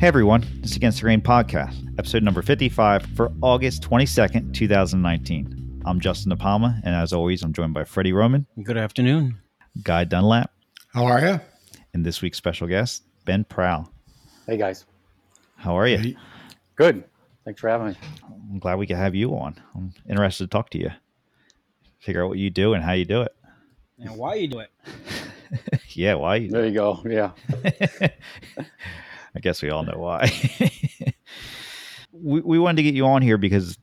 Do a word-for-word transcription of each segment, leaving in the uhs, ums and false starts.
Hey everyone, this is Against the Grain Podcast, episode number fifty-five for August twenty-second, twenty nineteen. I'm Justin De Palma, and as always, I'm joined by Freddie Roman. Good afternoon. Guy Dunlap. How are you? And this week's special guest, Ben Prowell. Hey guys. How are you? Hey. Good. Thanks for having me. I'm glad we could have you on. I'm interested to talk to you. Figure out what you do and how you do it. And why you do it. yeah, why you do it. There you go. Yeah. I guess we all know why. we, we wanted to get you on here because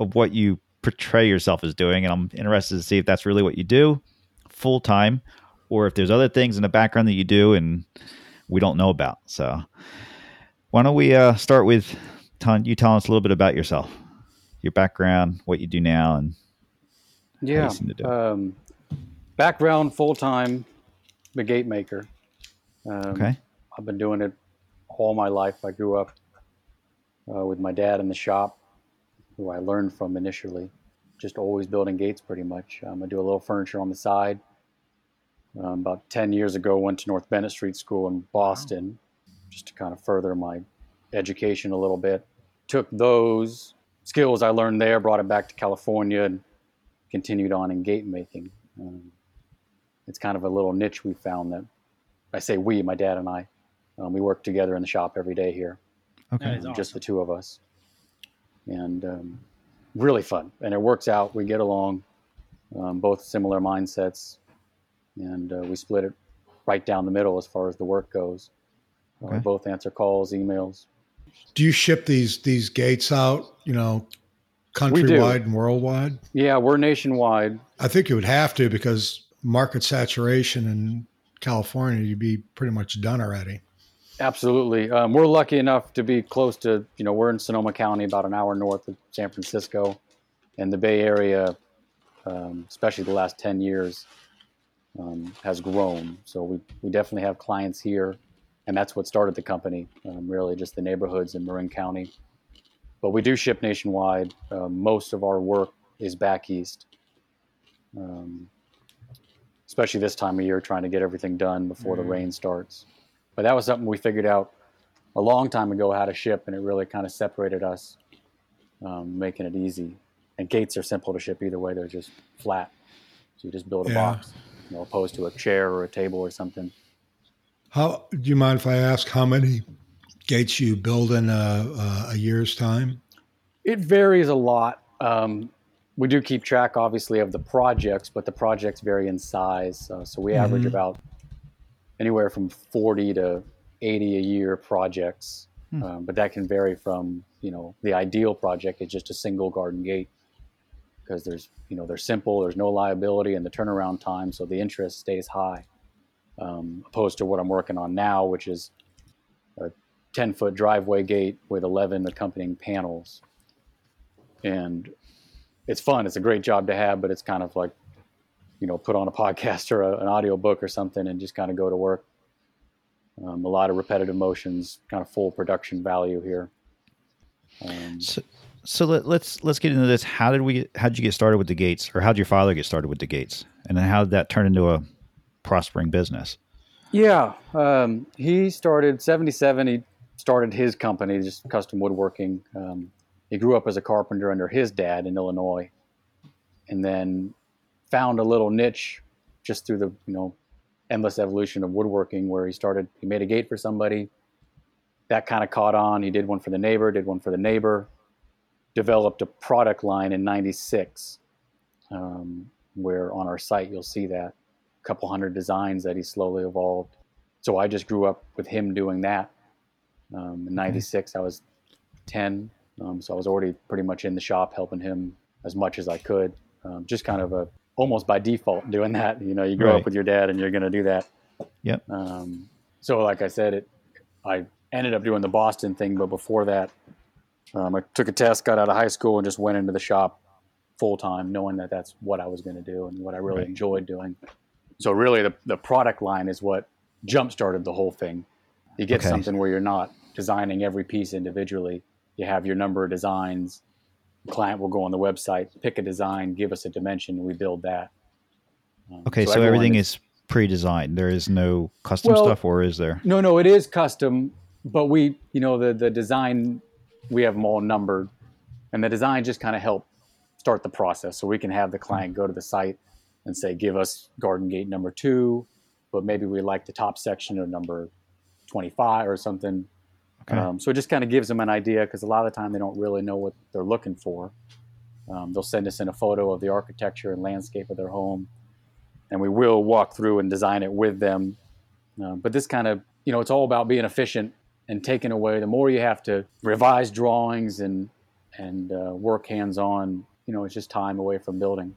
of what you portray yourself as doing. And I'm interested to see if that's really what you do full time or if there's other things in the background that you do and we don't know about. So why don't we uh, start with telling, you telling us a little bit about yourself, your background, what you do now, and yeah, how you seem to do. Um, background, full time, a gate maker. Um, okay. I've been doing it all my life. I grew up uh, with my dad in the shop, who I learned from initially, just always building gates pretty much. Um, I do a little furniture on the side. Um, about ten years ago, went to North Bennett Street School in Boston, wow. just to kind of further my education a little bit. Took those skills I learned there, brought it back to California, and continued on in gate making. Um, it's kind of a little niche we found that, I say we, my dad and I, Um, we work together in the shop every day here. Okay. Um, awesome. Just the two of us. And um, really fun. And it works out. We get along, um, both similar mindsets. And uh, we split it right down the middle as far as the work goes. Uh, okay. We both answer calls, emails. Do you ship these these gates out, you know, countrywide and worldwide? Yeah, we're nationwide. I think you would have to because market saturation in California, you'd be pretty much done already. Absolutely. Um, we're lucky enough to be close to, you know, we're in Sonoma County, about an hour north of San Francisco, and the Bay Area, um, especially the last ten years, um, has grown. So we, we definitely have clients here, and that's what started the company, um, really just the neighborhoods in Marin County. But we do ship nationwide. Uh, most of our work is back east, um, especially this time of year, trying to get everything done before mm-hmm. the rain starts. But that was something we figured out a long time ago how to ship, and it really kind of separated us, um, making it easy. And gates are simple to ship either way. They're just flat. So you just build a yeah. box, you know, opposed to a chair or a table or something. How do you mind if I ask how many gates you build in a, a year's time? It varies a lot. Um, we do keep track, obviously, of the projects, but the projects vary in size. Uh, so we mm-hmm. average about anywhere from forty to eighty a year projects. Hmm. Um, but that can vary from, you know, the ideal project is just a single garden gate because there's, you know, they're simple, there's no liability and the turnaround time. So the interest stays high, um, opposed to what I'm working on now, which is a ten foot driveway gate with eleven accompanying panels. And it's fun. It's a great job to have, but it's kind of like, you know, put on a podcast or a, an audio book or something and just kind of go to work. Um, a lot of repetitive motions, kind of full production value here. Um, so so let, let's let's get into this. How did we? How did you get started with the gates, or how did your father get started with the gates, and then how did that turn into a prospering business? Yeah, um, he started seventy-seven. He started his company, just custom woodworking. Um, he grew up as a carpenter under his dad in Illinois, and then found a little niche just through the, you know, endless evolution of woodworking where he started, he made a gate for somebody that kind of caught on. He did one for the neighbor, did one for the neighbor, developed a product line in ninety-six, um, where on our site, you'll see that a couple hundred designs that he slowly evolved. So I just grew up with him doing that. Um, in ninety-six, I was ten. Um, so I was already pretty much in the shop helping him as much as I could. Um, just kind of a, almost by default doing that, you know, you grow right. up with your dad and you're going to do that. Yep. Um, so like I said, it, I ended up doing the Boston thing, but before that, um, I took a test, got out of high school and just went into the shop full time, knowing that that's what I was going to do and what I really right. enjoyed doing. So really the, the product line is what jump-started the whole thing. You get okay. something where you're not designing every piece individually. You have your number of designs. Client will go on the website, pick a design, give us a dimension, and we build that. Um, okay, so, so everything is, is pre-designed. There is no custom well, stuff, or is there? No, no, it is custom. But we, you know, the, the design, we have them all numbered, and the design just kind of helped start the process. So we can have the client go to the site and say, give us garden gate number two, but maybe we like the top section of number twenty-five or something. Okay. Um, so it just kind of gives them an idea, because a lot of the time they don't really know what they're looking for. Um, they'll send us in a photo of the architecture and landscape of their home, and we will walk through and design it with them. Um, but this kind of, you know, it's all about being efficient and taking away the more you have to revise drawings and and uh, work hands-on. You know, it's just time away from building.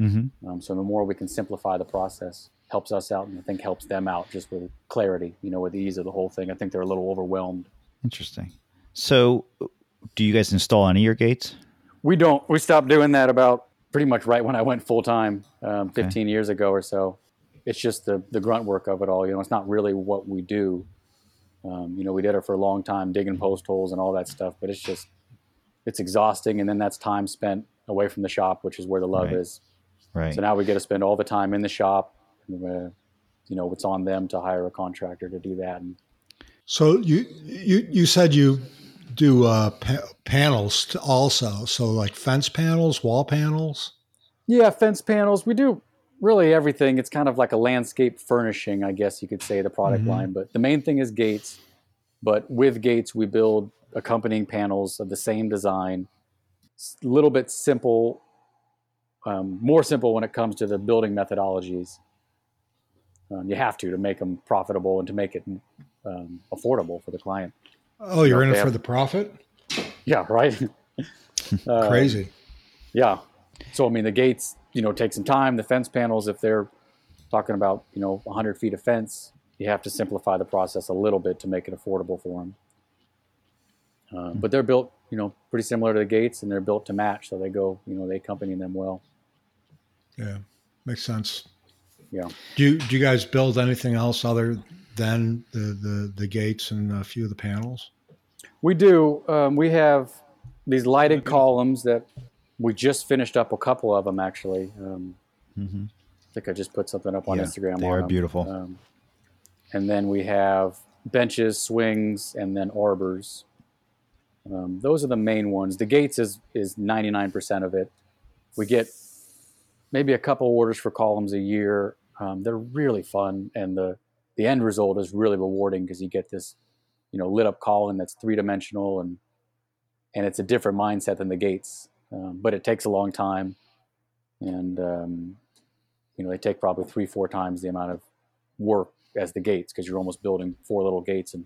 Mm-hmm. Um, so the more we can simplify the process, helps us out, and I think helps them out just with clarity, you know, with the ease of the whole thing. I think they're a little overwhelmed. Interesting. So do you guys install any of your gates? We don't. We stopped doing that about pretty much right when I went full-time, um, okay. fifteen years ago or so. It's just the, the grunt work of it all. You know, it's not really what we do. Um, you know, we did it for a long time, digging post holes and all that stuff, but it's just, it's exhausting. And then that's time spent away from the shop, which is where the love right. is. Right. So now we get to spend all the time in the shop. And, uh, you know, it's on them to hire a contractor to do that. And so you you you said you do uh, pa- panels also, so like fence panels, wall panels? Yeah, fence panels. We do really everything. It's kind of like a landscape furnishing, I guess you could say, the product mm-hmm. line. But the main thing is gates. But with gates, we build accompanying panels of the same design. It's a little bit simple, um, more simple when it comes to the building methodologies. Um, you have to, to make them profitable and to make it um, affordable for the client. Oh, you're you know, in it have... for the profit? Yeah, right? uh, Crazy. Yeah. So, I mean, the gates, you know, take some time. The fence panels, if they're talking about, you know, one hundred feet of fence, you have to simplify the process a little bit to make it affordable for them. Uh, mm-hmm. But they're built, you know, pretty similar to the gates, and they're built to match. So they go, you know, they accompany them well. Yeah, makes sense. Yeah. Do you, do you guys build anything else other than the, the, the gates and a few of the panels? We do. Um, we have these lighted columns that we just finished up a couple of them, actually. Um, mm-hmm. I think I just put something up on yeah, Instagram. They on are them. Beautiful. Um, and then we have benches, swings, and then arbors. Um, those are the main ones. The gates is, is ninety-nine percent of it. We get maybe a couple orders for columns a year. Um, they're really fun, and the, the end result is really rewarding, because you get this, you know, lit up column that's three dimensional, and and it's a different mindset than the gates. Um, but it takes a long time, and um, you know, they take probably three, four times the amount of work as the gates, because you're almost building four little gates and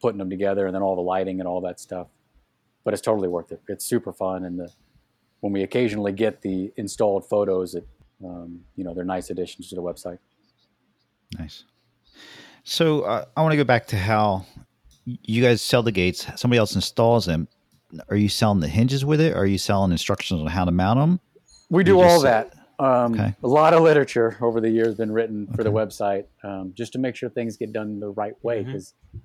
putting them together, and then all the lighting and all that stuff. But it's totally worth it. It's super fun, and the when we occasionally get the installed photos, it um, you know, they're nice additions to the website. Nice. So uh, I want to go back to how you guys sell the gates. Somebody else installs them. Are you selling the hinges with it? Or are you selling instructions on how to mount them? We do all that. Um, okay. A lot of literature over the years been written for okay. the website, um, just to make sure things get done the right way. Because, mm-hmm.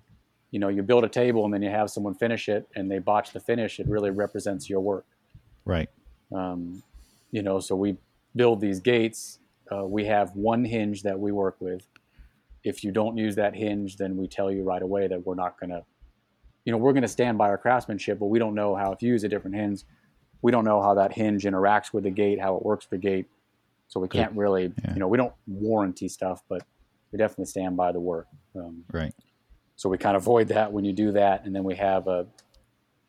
you know, you build a table and then you have someone finish it and they botch the finish. It really represents your work. Right. Um, you know, so we build these gates. Uh, we have one hinge that we work with. If you don't use that hinge, then we tell you right away that we're not going to, you know, we're going to stand by our craftsmanship, but we don't know how, if you use a different hinge, we don't know how that hinge interacts with the gate, how it works for gate. So we can't really, yeah. you know, we don't warranty stuff, but we definitely stand by the work. Um, right. So we kind of avoid that when you do that. And then we have a,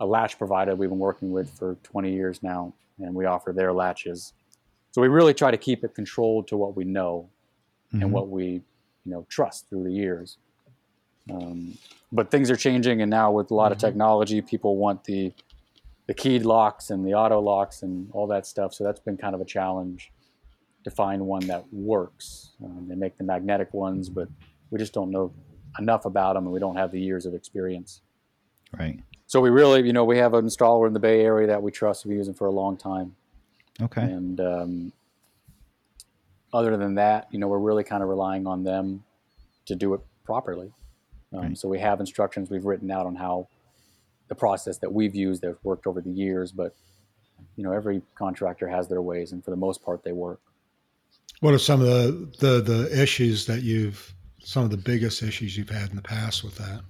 a latch provider we've been working with for twenty years now, and we offer their latches. So we really try to keep it controlled to what we know mm-hmm. and what we, you know, trust through the years. Um, but things are changing, and now with a lot mm-hmm. of technology, people want the the keyed locks and the auto locks and all that stuff. So that's been kind of a challenge to find one that works. Um, they make the magnetic ones, but we just don't know enough about them, and we don't have the years of experience. Right. So we really, you know, we have an installer in the Bay Area that we trust. We've been using for a long time. Okay. And um, other than that, you know, we're really kind of relying on them to do it properly. Um, right. So we have instructions we've written out on how the process that we've used that's worked over the years, but you know, every contractor has their ways, and for the most part, they work. What are some of the, the, the issues that you've, some of the biggest issues you've had in the past with that?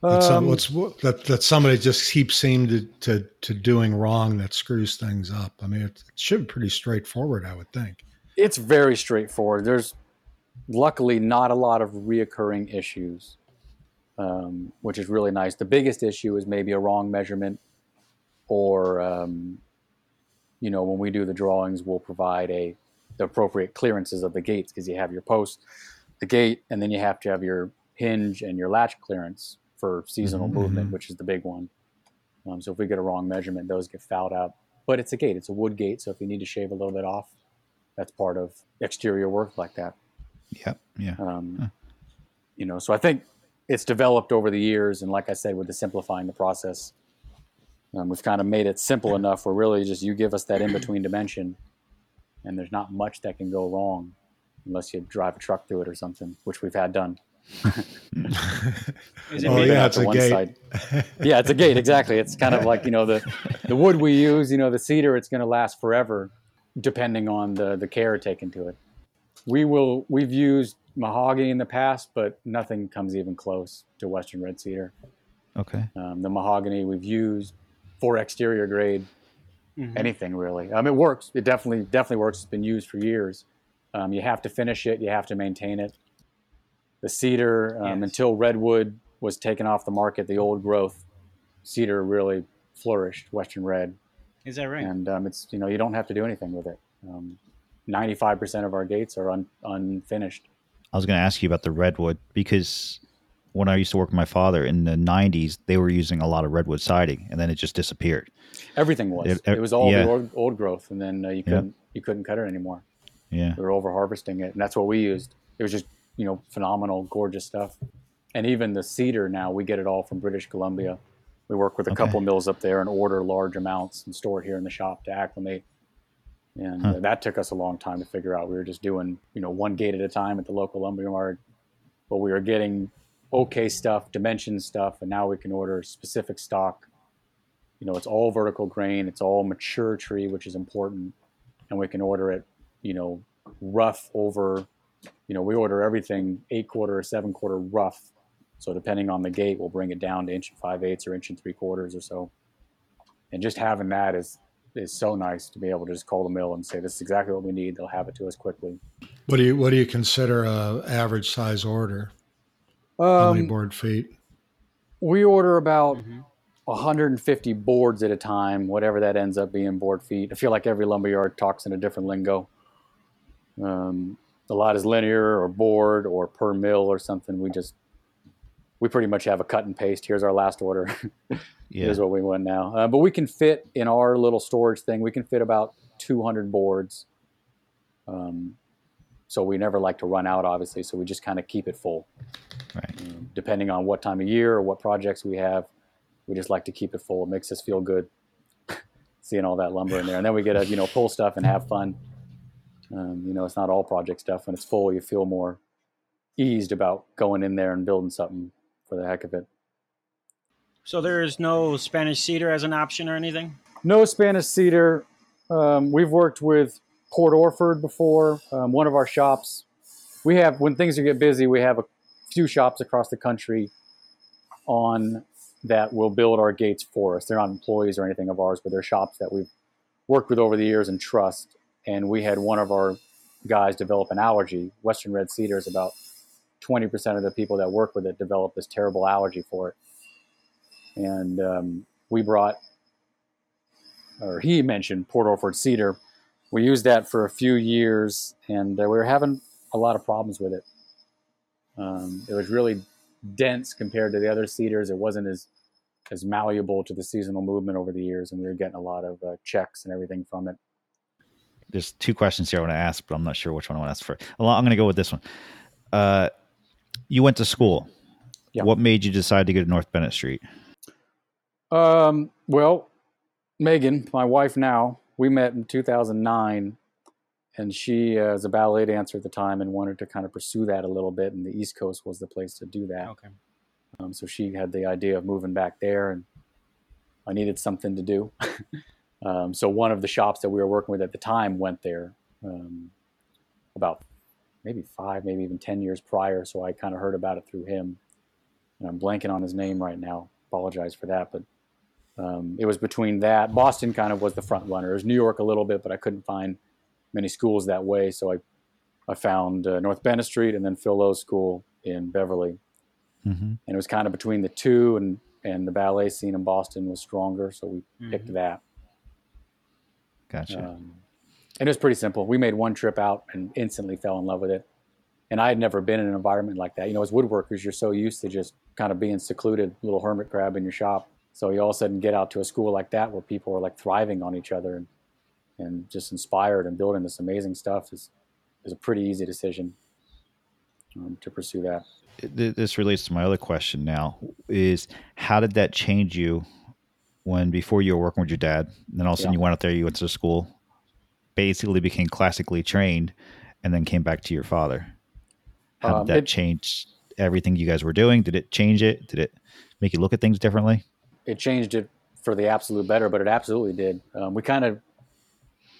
That, some, um, that, that somebody just keeps seeming to, to, to doing wrong that screws things up. I mean, it, it should be pretty straightforward, I would think. It's very straightforward. There's luckily not a lot of reoccurring issues, um, which is really nice. The biggest issue is maybe a wrong measurement or, um, you know, when we do the drawings, we'll provide a the appropriate clearances of the gates because you have your post, the gate, and then you have to have your hinge and your latch clearance for seasonal mm-hmm. movement, which is the big one. Um, so if we get a wrong measurement, those get fouled out. But it's a gate. It's a wood gate. So if you need to shave a little bit off, that's part of exterior work like that. Yep. Yeah. Um, huh. You know, so I think it's developed over the years. And like I said, with the simplifying the process, um, we've kind of made it simple enough where really just you give us that in-between dimension and there's not much that can go wrong unless you drive a truck through it or something, which we've had done. Is it oh, yeah, it's a gate. Side. Yeah, it's a gate. Exactly. It's kind of like, you know, the, the wood we use, you know, the cedar, it's going to last forever depending on the, the care taken to it. We will, we've used mahogany in the past, but nothing comes even close to Western red cedar. Okay. Um, the mahogany we've used for exterior grade, mm-hmm. anything really. Um, it works. It definitely, definitely works. It's been used for years. Um, you have to finish it. You have to maintain it. The cedar, um, yes. until redwood was taken off the market, the old growth cedar really flourished, Western red. Is that right? And um, it's, you know, you don't have to do anything with it. Um, ninety-five percent of our gates are un- unfinished. I was going to ask you about the redwood because when I used to work with my father in the nineties, they were using a lot of redwood siding and then it just disappeared. Everything was. It, it was all yeah. the old, old growth and then uh, you couldn't yeah. you couldn't cut it anymore. Yeah. They were over-harvesting it and that's what we used. It was just, you know, phenomenal, gorgeous stuff. And even the cedar now, we get it all from British Columbia. We work with a okay. couple mills up there and order large amounts and store it here in the shop to acclimate. And huh. that took us a long time to figure out. We were just doing, you know, one gate at a time at the local lumberyard, but we were getting okay stuff, dimension stuff, and now we can order specific stock. You know, it's all vertical grain, it's all mature tree, which is important, and we can order it, you know, rough over. You know, we order everything eight quarter or seven quarter rough. So depending on the gate, we'll bring it down to inch and five eighths or inch and three quarters or so. And just having that is is so nice to be able to just call the mill and say, this is exactly what we need. They'll have it to us quickly. What do you what do you consider a average size order? Um, How many board feet? We order about mm-hmm. one hundred fifty boards at a time, whatever that ends up being board feet. I feel like every lumberyard talks in a different lingo. Um, A lot is linear or board or per mill or something. We just, we pretty much have a cut and paste. Here's our last order. yeah. Here's what we want now. Uh, but we can fit in our little storage thing. We can fit about two hundred boards. Um, so we never like to run out, obviously. So we just kind of keep it full. Right. Um, depending on what time of year or what projects we have, we just like to keep it full. It makes us feel good seeing all that lumber in there. And then we get to, you know, pull stuff and have fun. Um, you know, it's not all project stuff. When it's full, you feel more eased about going in there and building something for the heck of it. So there is no Spanish cedar as an option or anything? No Spanish cedar. Um, we've worked with Port Orford before, um, one of our shops. We have, when things get busy, we have a few shops across the country on that will build our gates for us. They're not employees or anything of ours, but they're shops that we've worked with over the years and trust. And we had one of our guys develop an allergy. Western red cedar is about twenty percent of the people that work with it develop this terrible allergy for it. And um, we brought, or he mentioned Port Orford cedar. We used that for a few years and uh, we were having a lot of problems with it. Um, it was really dense compared to the other cedars. It wasn't as, as malleable to the seasonal movement over the years. And we were getting a lot of uh, checks and everything from it. There's two questions here I want to ask, but I'm not sure which one I want to ask first. Well, I'm going to go with this one. Uh, you went to school. Yeah. What made you decide to go to North Bennett Street? Um, well, Megan, my wife now, we met in two thousand nine, and she uh, was a ballet dancer at the time and wanted to kind of pursue that a little bit, and the East Coast was the place to do that. Okay. Um, so she had the idea of moving back there, and I needed something to do. Um, so one of the shops that we were working with at the time went there um, about maybe five, maybe even ten years prior. So I kind of heard about it through him. and I'm blanking on his name right now. Apologize for that, but um, it was between that. Boston kind of was the front runner. It was New York a little bit, but I couldn't find many schools that way, so I I found uh, North Bennett Street and then Phil Lowe's school in Beverly. Mm-hmm. And it was kind of between the two, and, and the ballet scene in Boston was stronger, so we mm-hmm. picked that. Gotcha. Um, and it was pretty simple. We made one trip out and instantly fell in love with it. And I had never been in an environment like that. You know, as woodworkers, you're so used to just kind of being secluded, little hermit crab in your shop. So you all of a sudden get out to a school like that where people are like thriving on each other and, and just inspired and building this amazing stuff is is a pretty easy decision um, to pursue that. This relates to my other question now is how did that change you when before you were working with your dad and then all of a sudden yeah. you went out there, you went to school, basically became classically trained and then came back to your father? How did um, that it, change everything you guys were doing? Did it change it? Did it make you look at things differently? It changed it for the absolute better, but it absolutely did. Um, we kind of,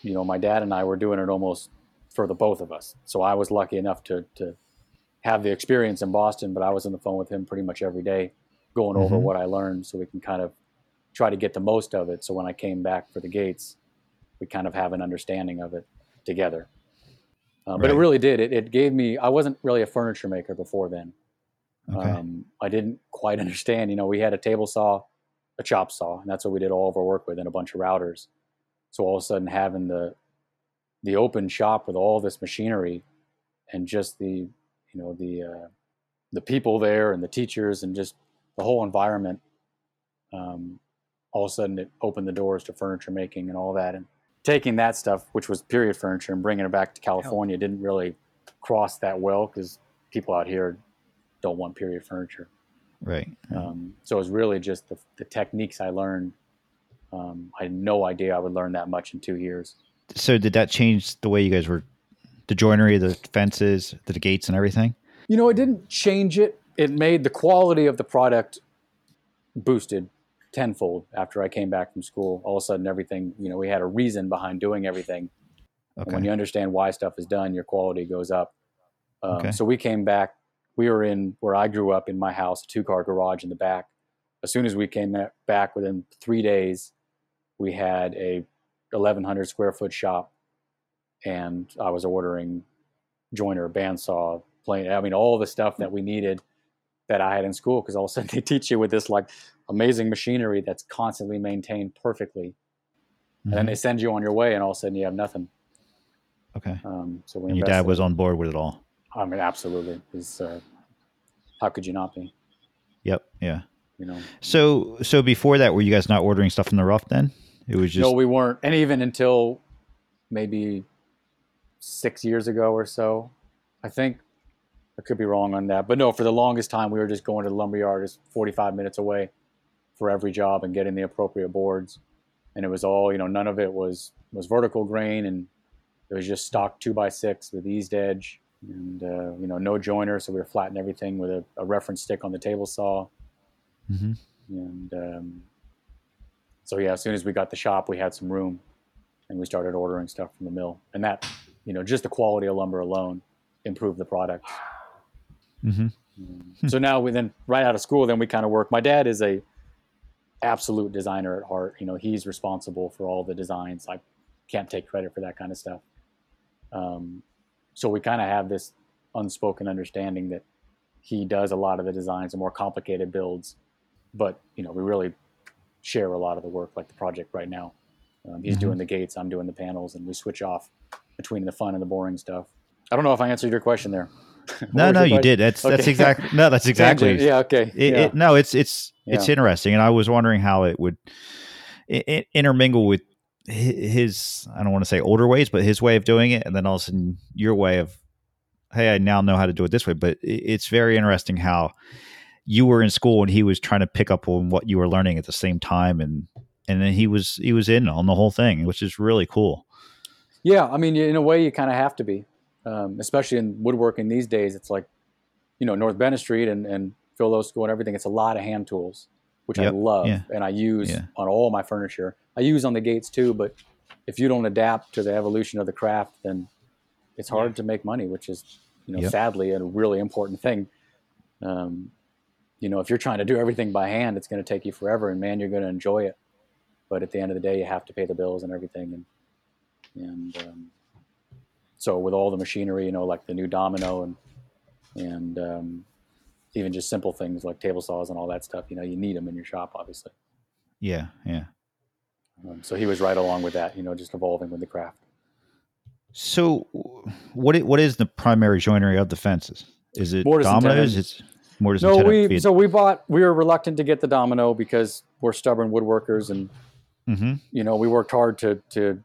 you know, my dad and I were doing it almost for the both of us. So I was lucky enough to to have the experience in Boston, but I was on the phone with him pretty much every day going mm-hmm. over what I learned so we can kind of try to get the most of it. So when I came back for the gates, we kind of have an understanding of it together. Uh, right. But it really did. It, it gave me, I wasn't really a furniture maker before then. Okay. Um, I didn't quite understand, you know, we had a table saw, a chop saw, and that's what we did all of our work with and a bunch of routers. So all of a sudden having the the open shop with all this machinery and just the, you know, the, uh, the people there and the teachers and just the whole environment. Um, all of a sudden it opened the doors to furniture making and all that. And taking that stuff, which was period furniture, and bringing it back to California didn't really cross that well because people out here don't want period furniture. Right. Um, so it was really just the, the techniques I learned. Um, I had no idea I would learn that much in two years. So did that change the way you guys were, the joinery, the fences, the gates and everything? You know, it didn't change it. It made the quality of the product boosted tenfold after I came back from school. All of a sudden, everything, you know, we had a reason behind doing everything. Okay. And when you understand why stuff is done, your quality goes up. Um, okay. So we came back. We were in where I grew up in my house, a two-car garage in the back. As soon as we came back, within three days, we had a eleven hundred square foot shop, and I was ordering joiner, bandsaw, plane. I mean, all the stuff that we needed that I had in school, because all of a sudden they teach you with this like amazing machinery that's constantly maintained perfectly. Mm-hmm. And then they send you on your way, and all of a sudden you have nothing. Okay. Um, so we and your dad was on board with it all. I mean, absolutely. He's, uh, how could you not be? Yep. Yeah. You know. So, so before that, were you guys not ordering stuff in the rough then? It was just... No, we weren't. And even until maybe six years ago or so, I think. I could be wrong on that. But no, for the longest time, we were just going to the lumberyard is forty-five minutes away for every job and getting the appropriate boards. And it was all, you know, none of it was, was vertical grain. And it was just stock two by six with eased edge and, uh, you know, no joiner. So we were flattening everything with a, a reference stick on the table saw. Mm-hmm. And, um, So yeah, as soon as we got the shop, we had some room and we started ordering stuff from the mill. And that, you know, just the quality of lumber alone improved the product. Mm-hmm. Mm-hmm. So now we then right out of school, then we kind of work. My dad is a absolute designer at heart. You know, he's responsible for all the designs. I can't take credit for that kind of stuff. Um, so we kind of have this unspoken understanding that he does a lot of the designs and more complicated builds, but you know, we really share a lot of the work, like the project right now. Um, he's mm-hmm. doing the gates, I'm doing the panels, and we switch off between the fun and the boring stuff. I don't know if I answered your question there. no, no, you question? did. That's okay. that's exactly no, that's exactly. yeah, okay. It, yeah. It, no, it's it's yeah. it's interesting, and I was wondering how it would it, it intermingle with his. I don't want to say older ways, but his way of doing it, and then all of a sudden your way of, hey, I now know how to do it this way. But it, it's very interesting how you were in school and he was trying to pick up on what you were learning at the same time. And, and then he was, he was in on the whole thing, which is really cool. Yeah. I mean, in a way you kind of have to be, um, especially in woodworking these days, it's like, you know, North Bennett Street and, and Phil Lowe School and everything. It's a lot of hand tools, which yep. I love. Yeah. And I use yeah. on all my furniture. I use on the gates too, but if you don't adapt to the evolution of the craft, then it's hard yeah. to make money, which is, you know, yep. sadly a really important thing. Um, you know, if you're trying to do everything by hand, it's going to take you forever, and man, you're going to enjoy it. But at the end of the day, you have to pay the bills and everything. And, and, um, so with all the machinery, you know, like the new domino and, and, um, even just simple things like table saws and all that stuff, you know, you need them in your shop, obviously. Yeah. Yeah. Um, so he was right along with that, you know, just evolving with the craft. So what, it, what is the primary joinery of the fences? Is it mortise dominoes? It's mortise no, and tenon. We, so we bought, we were reluctant to get the domino because we're stubborn woodworkers and, mm-hmm. you know, we worked hard to, to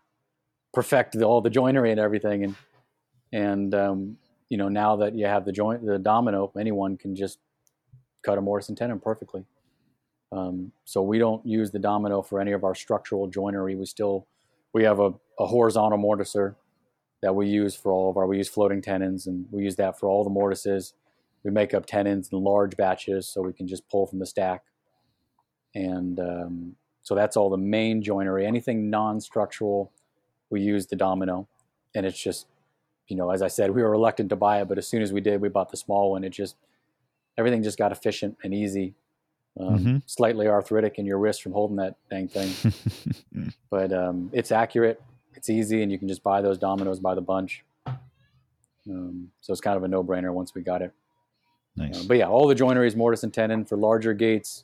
perfect the, all the joinery and everything. And, and, um, you know, now that you have the joint, the domino, anyone can just cut a mortise and tenon perfectly. Um, so we don't use the domino for any of our structural joinery. We still, we have a, a horizontal mortiser that we use for all of our, we use floating tenons and we use that for all the mortises. We make up tenons in large batches so we can just pull from the stack. And um, so that's all the main joinery. Anything non-structural, we use the domino. And it's just, you know, as I said, we were reluctant to buy it, but as soon as we did, we bought the small one. It just, everything just got efficient and easy. Um, mm-hmm. Slightly arthritic in your wrist from holding that dang thing. But um, it's accurate, it's easy, and you can just buy those dominoes by the bunch. Um, so it's kind of a no-brainer once we got it. Nice. Uh, but yeah, all the joinery is mortise and tenon. For larger gates,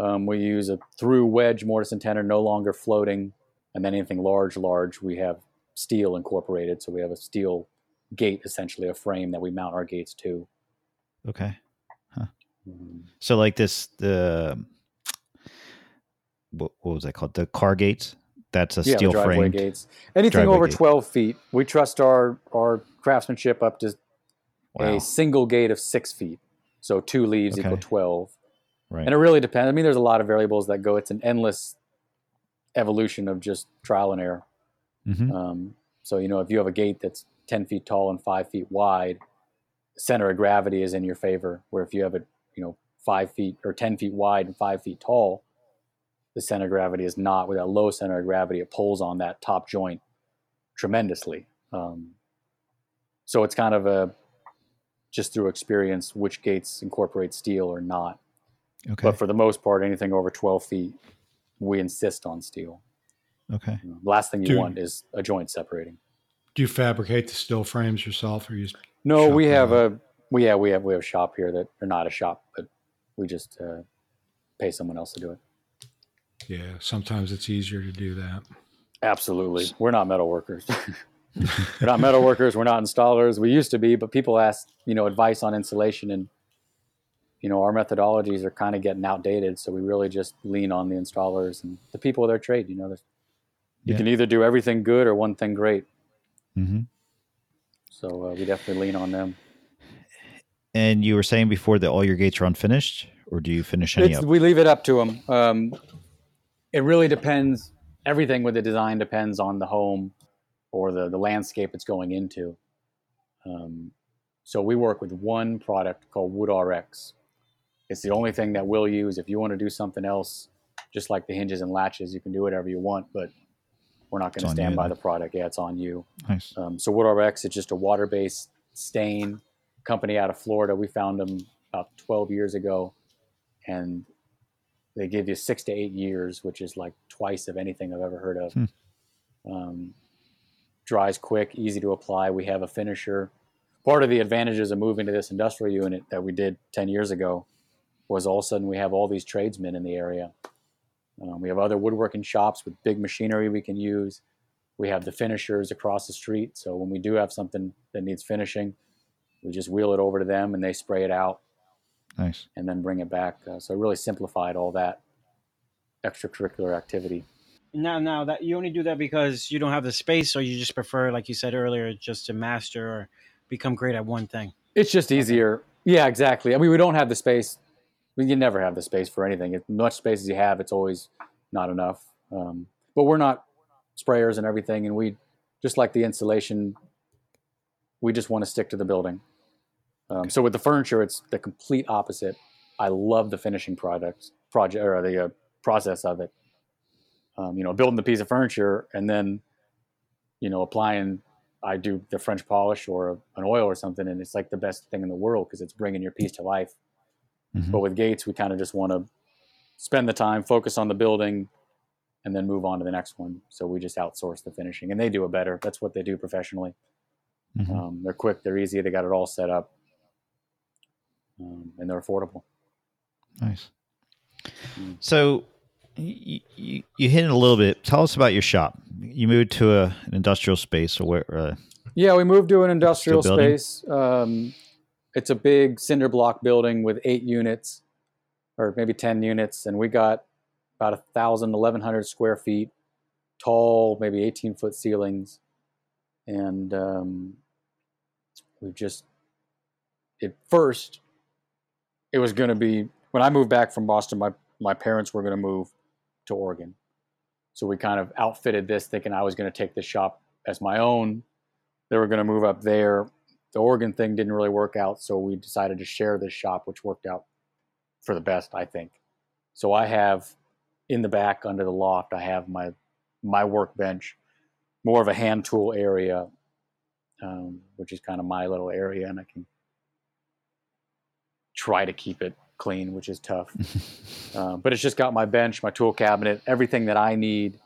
um, we use a through wedge mortise and tenon, no longer floating. And then anything large, large, we have steel incorporated. So we have a steel gate, essentially a frame that we mount our gates to. Okay. Huh. Mm-hmm. So like this, the, what, what was that called? The car gates? That's a yeah, steel frame. Driveway gates. Anything driveway over gate. twelve feet. We trust our, our craftsmanship up to wow. a single gate of six feet. So two leaves okay. equal twelve. Right. And it really depends. I mean, there's a lot of variables that go. It's an endless evolution of just trial and error. Mm-hmm. Um, so, you know, if you have a gate that's ten feet tall and five feet wide, center of gravity is in your favor. Where if you have it, you know, five feet or ten feet wide and five feet tall, the center of gravity is not. With a low center of gravity, it pulls on that top joint tremendously. Um, so it's kind of a, just through experience, which gates incorporate steel or not. Okay. But for the most part, anything over twelve feet, we insist on steel. Okay. You know, last thing you do, want is a joint separating. Do you fabricate the steel frames yourself, or you? No, we have them? a we yeah we have we have a shop here that or not a shop, but we just uh, pay someone else to do it. Yeah, sometimes it's easier to do that. Absolutely, we're not metal workers. We're not metal workers. We're not installers. We used to be, but people ask, you know, advice on insulation, and you know, our methodologies are kind of getting outdated. So we really just lean on the installers and the people of their trade. You know, you yeah. can either do everything good or one thing great. Mm-hmm. So uh, we definitely lean on them. And you were saying before that all your gates are unfinished, or do you finish any? It's, up? We leave it up to them. Um, it really depends. Everything with the design depends on the home or the, the landscape it's going into. Um, so we work with one product called WoodRx. It's the only thing that we'll use. If you want to do something else, just like the hinges and latches, you can do whatever you want, but we're not going to stand by the product. Yeah, it's on you. Nice. Um, so WoodRx is just a water-based stain company out of Florida. We found them about twelve years ago, and they give you six to eight years, which is like twice of anything I've ever heard of. Hmm. Um, dries quick, easy to apply. We have a finisher. Part of the advantages of moving to this industrial unit that we did ten years ago was all of a sudden we have all these tradesmen in the area. Um, we have other woodworking shops with big machinery we can use. We have the finishers across the street. So when we do have something that needs finishing, we just wheel it over to them and they spray it out. Nice. And then bring it back. Uh, so it really simplified all that extracurricular activity. Now, now that you only do that because you don't have the space, or you just prefer, like you said earlier, just to master or become great at one thing. It's just easier. Yeah, exactly. I mean, we don't have the space. We can never have the space for anything. As much space as you have, it's always not enough. Um, but we're not sprayers and everything. And we, just like the insulation, we just want to stick to the building. Um, so with the furniture, it's the complete opposite. I love the finishing products, project, or the uh, process of it. Um, you know, building the piece of furniture and then, you know, applying, I do the French polish or an oil or something, and it's like the best thing in the world because it's bringing your piece to life. Mm-hmm. But with Gates, we kind of just want to spend the time, focus on the building, and then move on to the next one. So we just outsource the finishing, and they do it better. That's what they do professionally. Mm-hmm. Um, they're quick, they're easy, they got it all set up, um, and they're affordable. Nice. Mm. So you, you, you hit it a little bit. Tell us about your shop. You moved to a, an industrial space, or where? Uh, yeah, we moved to an industrial space. Um, it's a big cinder block building with eight units, or maybe ten units, and we got about a thousand, eleven hundred square feet tall, maybe eighteen foot ceilings, and um, we just at first it was going to be when I moved back from Boston. My my parents were going to move to Oregon, so we kind of outfitted this thinking I was going to take this shop as my own. They were going to move up there. The Oregon thing didn't really work out, so we decided to share this shop, which worked out for the best, I think. So I have in the back under the loft, I have my my workbench, more of a hand tool area, um, which is kind of my little area, and I can try to keep it clean, which is tough. um, but it's just got my bench, my tool cabinet, everything that I need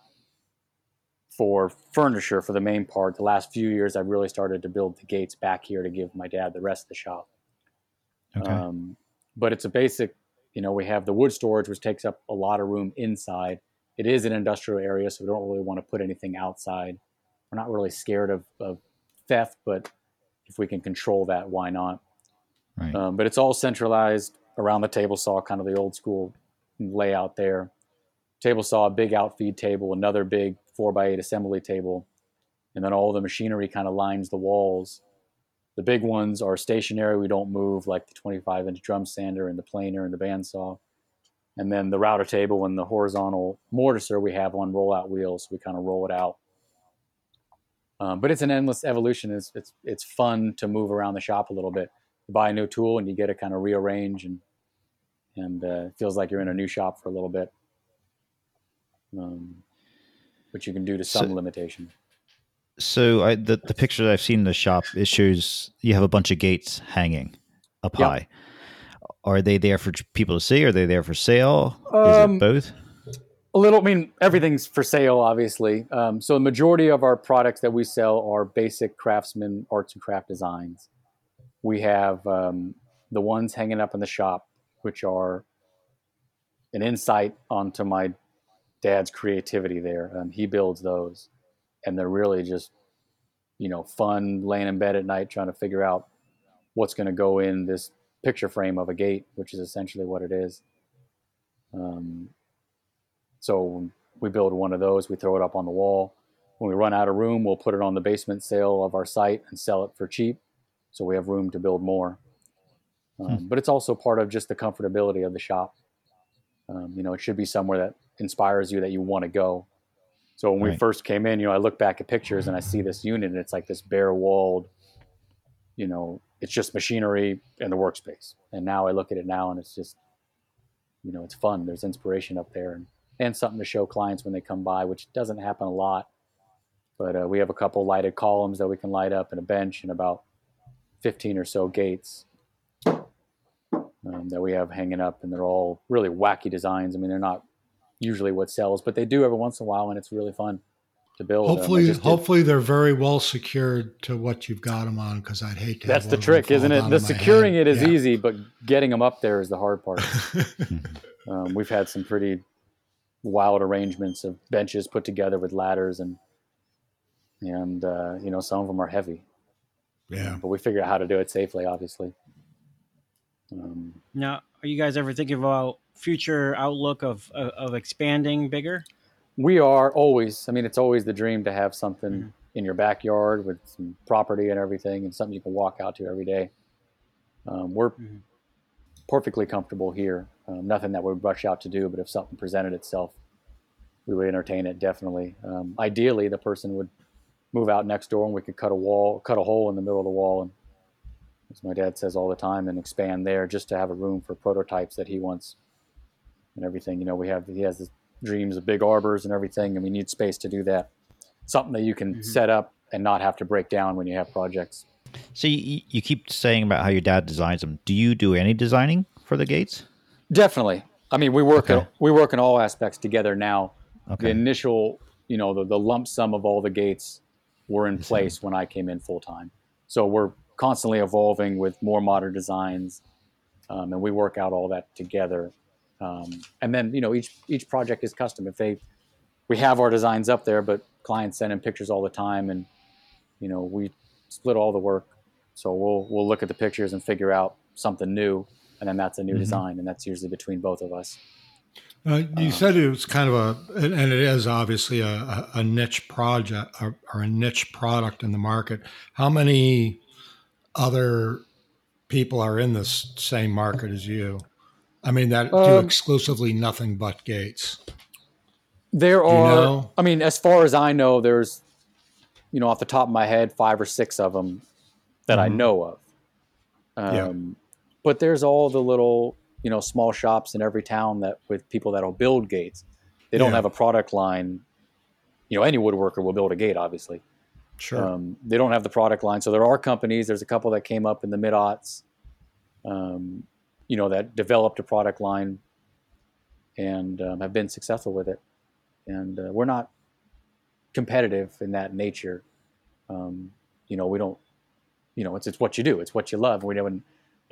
for furniture for the main part. The last few years, I really started to build the Gates back here to give my dad the rest of the shop. Okay. Um, but it's a basic, you know, we have the wood storage, which takes up a lot of room inside. It is an industrial area, so we don't really want to put anything outside. We're not really scared of, of theft, but if we can control that, why not? Right. Um, but it's all centralized around the table saw, kind of the old school layout there. Table saw, big outfeed table, another big four by eight assembly table. And then all the machinery kind of lines the walls. The big ones are stationary. We don't move, like the twenty-five inch drum sander and the planer and the bandsaw. And then the router table and the horizontal mortiser we have on rollout wheels. We kind of roll it out. Um, but it's an endless evolution. It's, it's, it's fun to move around the shop a little bit. You buy a new tool and you get to kind of rearrange, and and uh, it feels like you're in a new shop for a little bit. Um, which you can do to some so, limitation. So I, the, the picture that I've seen in the shop, it shows you have a bunch of gates hanging up yep. high. Are they there for people to see? Are they there for sale? Um, Is it both? A little, I mean, everything's for sale, obviously. Um, so the majority of our products that we sell are basic craftsman arts and craft designs. We have um, the ones hanging up in the shop, which are an insight onto my dad's creativity there. Um, he builds those, and they're really just, you know, fun laying in bed at night trying to figure out what's going to go in this picture frame of a gate, which is essentially what it is. Um, so we build one of those, we throw it up on the wall. When we run out of room, we'll put it on the basement sale of our site and sell it for cheap. So we have room to build more. Um, hmm. But it's also part of just the comfortability of the shop. Um, you know, it should be somewhere that inspires you, that you want to go. So when right. we first came in, you know, I look back at pictures and I see this unit, and it's like this bare walled, you know, it's just machinery and the workspace. And now I look at it now and it's just, you know, it's fun. There's inspiration up there, and, and something to show clients when they come by, which doesn't happen a lot. But uh, we have a couple lighted columns that we can light up, and a bench, and about fifteen or so gates um, that we have hanging up. And they're all really wacky designs. I mean, they're not usually what sells, but they do every once in a while, and it's really fun to build. Hopefully, hopefully they're very well secured to what you've got them on, because I'd hate to. That's the trick, isn't it? The securing it is easy, but getting them up there is the hard part. um, we've had some pretty wild arrangements of benches put together with ladders, and and uh, you know, some of them are heavy. Yeah, but we figure out how to do it safely, obviously. Um, now, are you guys ever thinking about future outlook of, of of expanding bigger? We are always. I mean, it's always the dream to have something mm-hmm. in your backyard with some property and everything, and something you can walk out to every day. Um, we're mm-hmm. perfectly comfortable here. Um, nothing that we would rush out to do, but if something presented itself, we would entertain it, definitely. Um, ideally, the person would move out next door, and we could cut a wall, cut a hole in the middle of the wall, and, as my dad says all the time, and expand there just to have a room for prototypes that he wants and everything. You know, we have, he has the dreams of big arbors and everything, and we need space to do that. Something that you can mm-hmm. set up and not have to break down when you have projects. So you, you keep saying about how your dad designs them. Do you do any designing for the Gates? Definitely. I mean, we work okay. in, we work in all aspects together now. Okay. The initial, you know, the, the lump sum of all the Gates were in place when I came in full time. So we're constantly evolving with more modern designs, um, and we work out all that together. Um, and then, you know, each each project is custom. If they, we have our designs up there, but clients send in pictures all the time, and you know, we split all the work. So we'll we'll look at the pictures and figure out something new, and then that's a new mm-hmm. design, and that's usually between both of us. Uh, you uh, said it was kind of a, and it is obviously a, a niche project or, or a niche product in the market. How many other people are in this same market as you? I mean, that um, do exclusively nothing but Gates. There do are, you know? I mean, as far as I know, there's, you know, off the top of my head, five or six of them that mm-hmm. I know of. Um, yeah. But there's all the little, you know, small shops in every town that with people that'll build Gates. They don't yeah. have a product line. You know, any woodworker will build a gate, obviously. Sure. Um, they don't have the product line. So there are companies, there's a couple that came up in the mid-aughts, um, you know, that developed a product line and um, have been successful with it. And uh, we're not competitive in that nature. Um, you know, we don't, you know, it's, it's what you do. It's what you love. We don't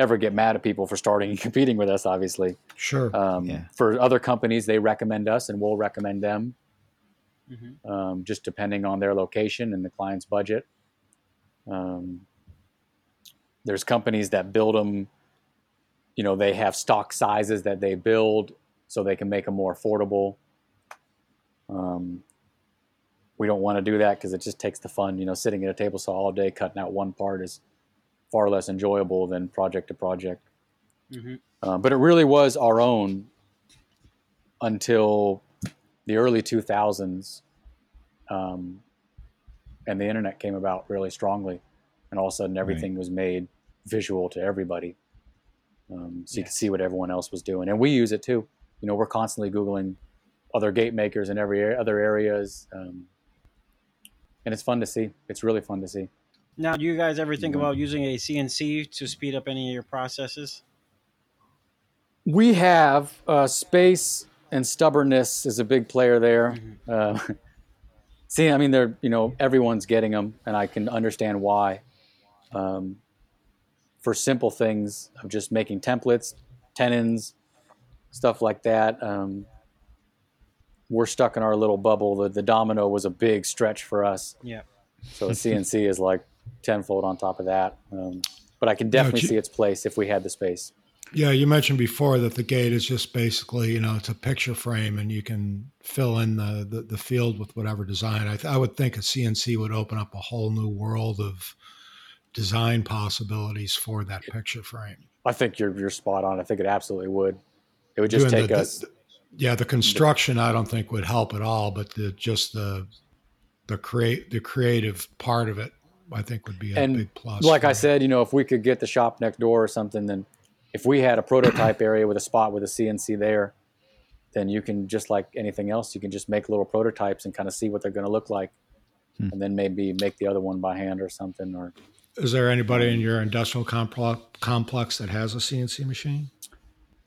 ever get mad at people for starting and competing with us, obviously. Sure. Um, yeah. For other companies, they recommend us and we'll recommend them. Mm-hmm. Um, just depending on their location and the client's budget. Um, there's companies that build them, you know, they have stock sizes that they build so they can make them more affordable. Um, we don't want to do that because it just takes the fun, you know, sitting at a table saw all day cutting out one part is far less enjoyable than project to project. Mm-hmm. Uh, but it really was our own until the early two thousands, um, and the internet came about really strongly, and all of a sudden everything right. was made visual to everybody, um, so yeah. you could see what everyone else was doing. And we use it too. You know, we're constantly Googling other gate makers in every other areas, um, and it's fun to see. It's really fun to see. Now, do you guys ever think yeah. about using a C N C to speed up any of your processes? We have uh, space. And stubbornness is a big player there. Uh, see, I mean, they're, you know, everyone's getting them, and I can understand why. Um, for simple things of just making templates, tenons, stuff like that, um, we're stuck in our little bubble. The, the domino was a big stretch for us. Yeah. So C N C is like tenfold on top of that. Um, but I can definitely no, see its place if we had the space. Yeah, you mentioned before that the gate is just basically, you know, it's a picture frame and you can fill in the the, the field with whatever design. I, th- I would think a C N C would open up a whole new world of design possibilities for that picture frame. I think you're you're spot on. I think it absolutely would. It would just Doing take the, us. The, yeah, the construction I don't think would help at all, but the, just the the create the creative part of it I think would be a and big plus. Like I said, you know, if we could get the shop next door or something, then. If we had a prototype area with a spot with a C N C there, then you can just like anything else, you can just make little prototypes and kind of see what they're going to look like, hmm. and then maybe make the other one by hand or something. Or is there anybody in your industrial comp- complex that has a C N C machine?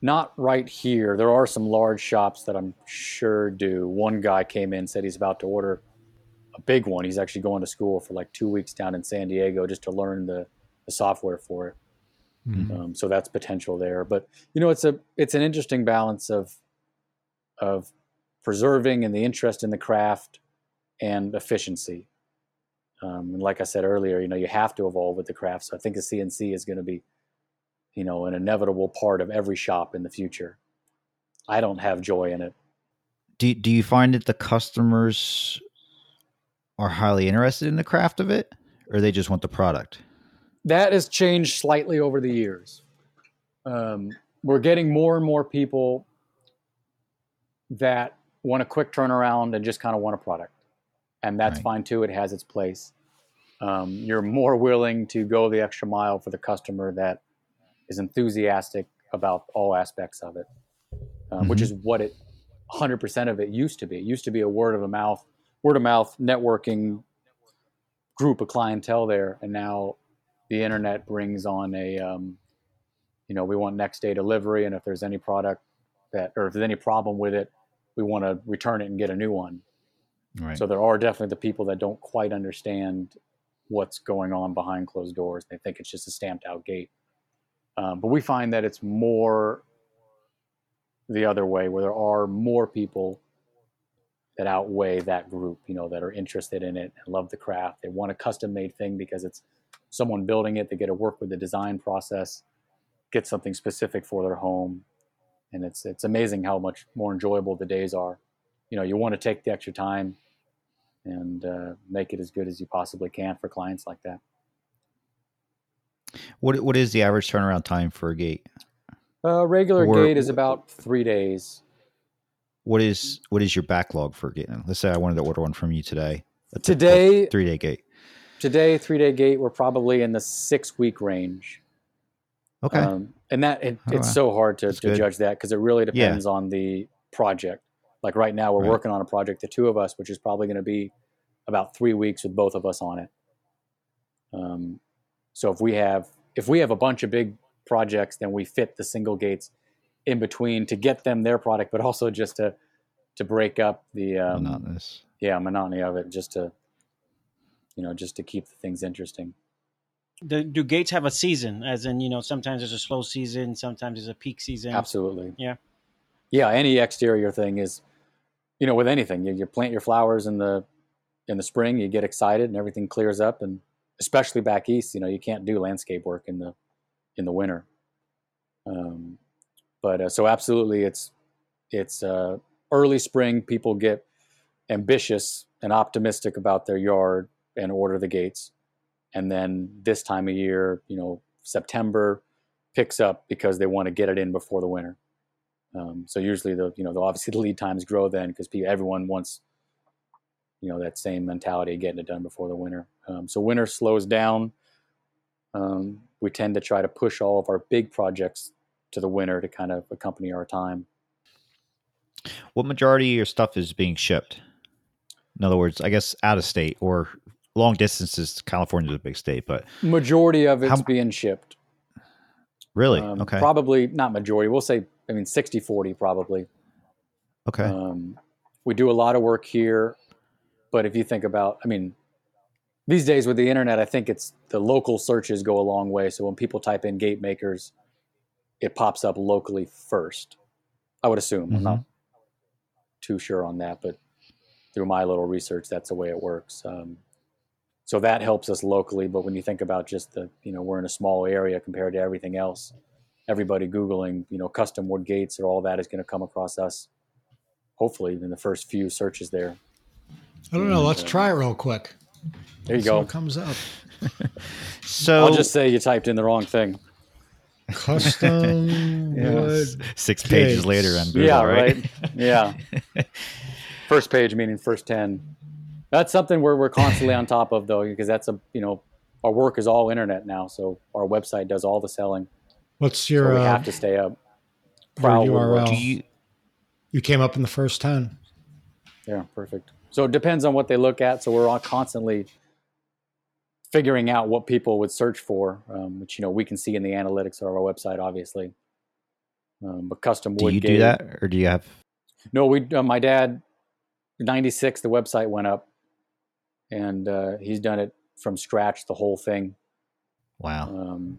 Not right here. There are some large shops that I'm sure do. One guy came in, said he's about to order a big one. He's actually going to school for like two weeks down in San Diego just to learn the, the software for it. Mm-hmm. Um, so that's potential there, but you know, it's a, it's an interesting balance of, of preserving and the interest in the craft and efficiency. Um, and like I said earlier, you know, you have to evolve with the craft. So I think the C N C is going to be, you know, an inevitable part of every shop in the future. I don't have joy in it. Do do you find that the customers are highly interested in the craft of it, or they just want the product? That has changed slightly over the years. Um, we're getting more and more people that want a quick turnaround and just kind of want a product. And that's right. fine too. It has its place. Um, you're more willing to go the extra mile for the customer that is enthusiastic about all aspects of it, um, mm-hmm. which is what it one hundred percent of it used to be. It used to be a word of a mouth, word of mouth networking group of clientele there. And now the internet brings on a, um, you know, we want next day delivery. And if there's any product that, or if there's any problem with it, we want to return it and get a new one. Right. So there are definitely the people that don't quite understand what's going on behind closed doors. They think it's just a stamped out gate. Um, but we find that it's more the other way, where there are more people that outweigh that group, you know, that are interested in it and love the craft. They want a custom made thing because it's someone building it. They get to work with the design process, get something specific for their home. And it's, it's amazing how much more enjoyable the days are. You know, you want to take the extra time and uh, make it as good as you possibly can for clients like that. What What is the average turnaround time for a gate? Uh, regular or, gate is about three days. What is What is your backlog for a gate? Let's say I wanted to order one from you today. That's today, three day gate. Today, three day gate. We're probably in the six week range. Okay, um, and that it, oh, it's wow. so hard to, to judge that because it really depends yeah. on the project. Like right now, we're right. working on a project, the two of us, which is probably going to be about three weeks with both of us on it. Um, so if we have if we have a bunch of big projects, then we fit the single gates in between to get them their product, but also just to to break up the um, monotonous, yeah, monotony of it, just to you know, just to keep the things interesting. The, do gates have a season? As in, you know, sometimes there's a slow season, sometimes there's a peak season. Absolutely, yeah, yeah. Any exterior thing is. You know, with anything, you, you plant your flowers in the in the spring, you get excited and everything clears up, and especially back east, you know, you can't do landscape work in the in the winter. Um, but uh, so absolutely, it's it's uh, early spring. People get ambitious and optimistic about their yard and order the gates, and then this time of year, you know, September picks up because they want to get it in before the winter. Um, so usually the, you know, the, obviously the lead times grow then because everyone wants, you know, that same mentality of getting it done before the winter. Um, so winter slows down. Um, we tend to try to push all of our big projects to the winter to kind of accompany our time. What majority of your stuff is being shipped? In other words, I guess out of state or long distances. California is a big state, but majority of it's how... being shipped. Really? Um, okay. Probably not majority. We'll say I mean, sixty forty probably. Okay. Um, we do a lot of work here, but if you think about, I mean, these days with the internet, I think it's the local searches go a long way. So when people type in gate makers, it pops up locally first. I would assume. Mm-hmm. I'm not too sure on that, but through my little research, that's the way it works. Um, so that helps us locally. But when you think about just the, you know, we're in a small area compared to everything else. Everybody Googling, you know, custom wood gates or all that is going to come across us, hopefully, in the first few searches there. I don't know. And, let's uh, try it real quick. There you go. What comes up. So I'll just say you typed in the wrong thing. Custom yeah. wood Six gates. Pages later on Google, yeah, right? right? Yeah. First page, meaning first ten. That's something where we're constantly on top of, though, because that's a, you know, our work is all internet now. So our website does all the selling. What's your? So we have uh, to stay up. U R L. You, you came up in the first ten. Yeah, perfect. So it depends on what they look at. So we're all constantly figuring out what people would search for, um, which you know we can see in the analytics of our website, obviously. Um, but custom wood. Do you gate, do that, or do you have? No, we. Uh, my dad, ninety-six, the website went up, and uh, he's done it from scratch, the whole thing. Wow. Um,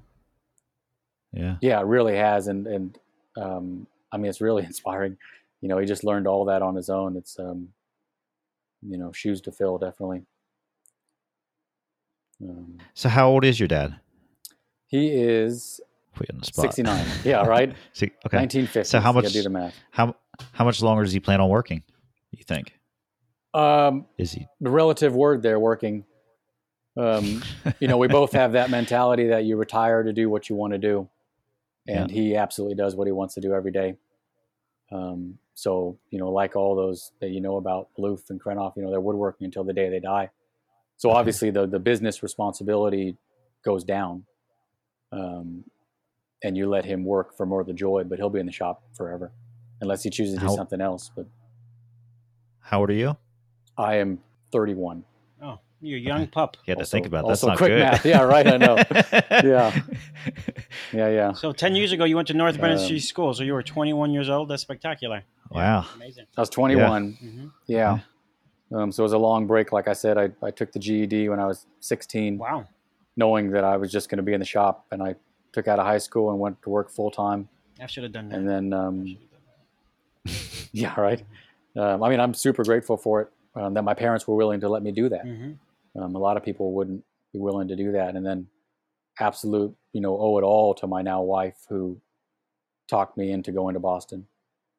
Yeah. Yeah, it really has. And, and, um, I mean, it's really inspiring. You know, he just learned all that on his own. It's, um, you know, shoes to fill, definitely. Um, so how old is your dad? He is Put you on the spot. sixty-nine. Yeah. Right. See, okay. nineteen fifty. So how much, you gotta do the math. how, how much longer does he plan on working? You think? Um, is he the relative word there working? Um, you know, we both have that mentality that you retire to do what you want to do. And yeah. he absolutely does what he wants to do every day. Um, so, you know, like all those that you know about, Maloof and Krenoff, you know, they're woodworking until the day they die. So obviously the, the business responsibility goes down um, and you let him work for more of the joy, but he'll be in the shop forever unless he chooses to how, do something else. But how old are you? I am thirty-one. Oh, You're a young pup. You had to think about that. That's not quick good. Math. Yeah, right. I know. yeah. Yeah, yeah. So ten years ago, you went to North um, Bennett Street School. So you were twenty-one years old. That's spectacular. Wow. Yeah, amazing. I was twenty-one. Yeah. Mm-hmm. yeah. Um, so it was a long break. Like I said, I, I took the G E D when I was sixteen. Wow. Knowing that I was just going to be in the shop. And I took out of high school and went to work full time. I should have done that. And then, um, yeah, right. Um, I mean, I'm super grateful for it, um, that my parents were willing to let me do that. Mm-hmm. Um, a lot of people wouldn't be willing to do that. And then absolute, you know, owe it all to my now wife, who talked me into going to Boston.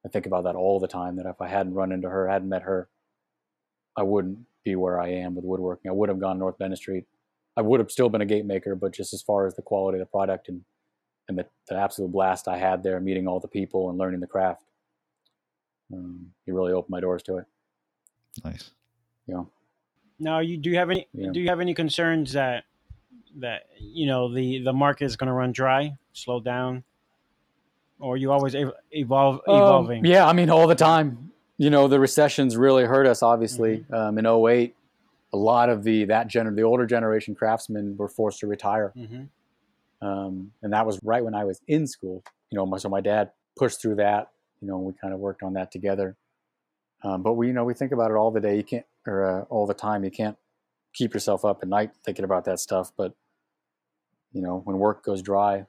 I think about that all the time, that if I hadn't run into her, hadn't met her, I wouldn't be where I am with woodworking. I would have gone North Bennett Street. I would have still been a gate maker, but just as far as the quality of the product and, and the, the absolute blast I had there, meeting all the people and learning the craft, um, it really opened my doors to it. Nice. Yeah. Now, you do you have any yeah. do you have any concerns that that you know the, the market is going to run dry, slow down, or are you always ev- evolve evolving? Um, yeah, I mean, all the time. You know, the recessions really hurt us. Obviously, mm-hmm. um, in oh eight, a lot of the that gener- the older generation craftsmen were forced to retire, mm-hmm. um, and that was right when I was in school. You know, my, so my dad pushed through that. You know, we kind of worked on that together. Um, but we, you know, we think about it all the day. You can't, or uh, all the time. You can't keep yourself up at night thinking about that stuff. But you know, when work goes dry,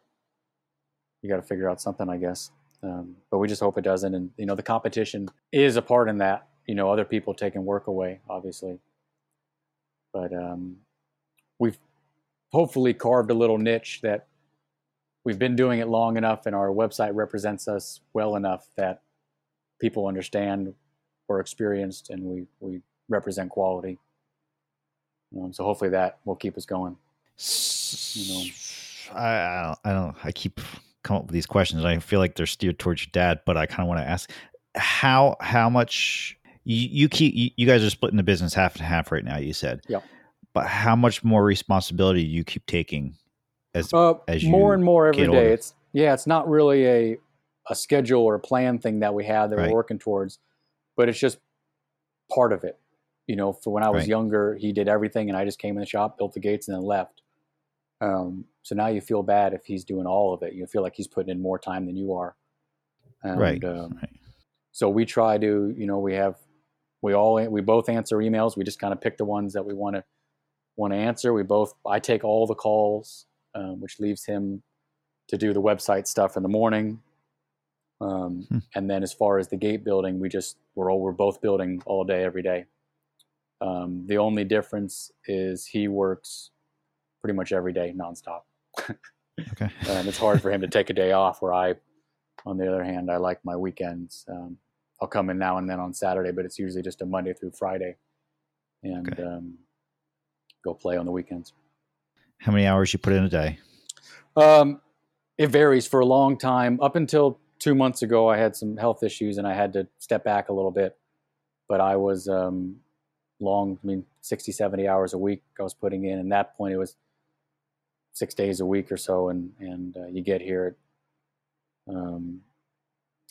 you got to figure out something, I guess. Um, but we just hope it doesn't. And you know, the competition is a part in that. You know, other people taking work away, obviously. But um, we've hopefully carved a little niche that we've been doing it long enough, and our website represents us well enough that people understand. We're experienced, and we we represent quality, um, so hopefully that will keep us going. You know, I I don't, I don't I keep coming up with these questions. I feel like they're steered towards your dad, but I kind of want to ask how how much you, you keep you, you guys are splitting the business half and half right now. You said, yeah, but how much more responsibility do you keep taking as uh, as you more and more every day? Older? It's yeah, it's not really a a schedule or a plan thing that we have that right. we're working towards. But it's just part of it. You know, for when I was right. younger, he did everything, and I just came in the shop, built the gates, and then left. Um, so now you feel bad if he's doing all of it. You feel like he's putting in more time than you are. And, right. Um, right. So we try to, you know, we have, we all, we both answer emails. We just kind of pick the ones that we want to, want to answer. We both, I take all the calls, um, which leaves him to do the website stuff in the morning. Um, hmm. And then as far as the gate building, we just, we're all, we're both building all day, every day. Um, the only difference is he works pretty much every day, nonstop. Okay. um, it's hard for him to take a day off, where I, on the other hand, I like my weekends. Um, I'll come in now and then on Saturday, but it's usually just a Monday through Friday, and okay. um, go play on the weekends. How many hours you put in a day? Um, it varies. For a long time, up until two months ago, I had some health issues and I had to step back a little bit, but I was um, long, I mean, sixty, seventy hours a week I was putting in. And at that point, it was six days a week or so. And, and uh, you get here, um,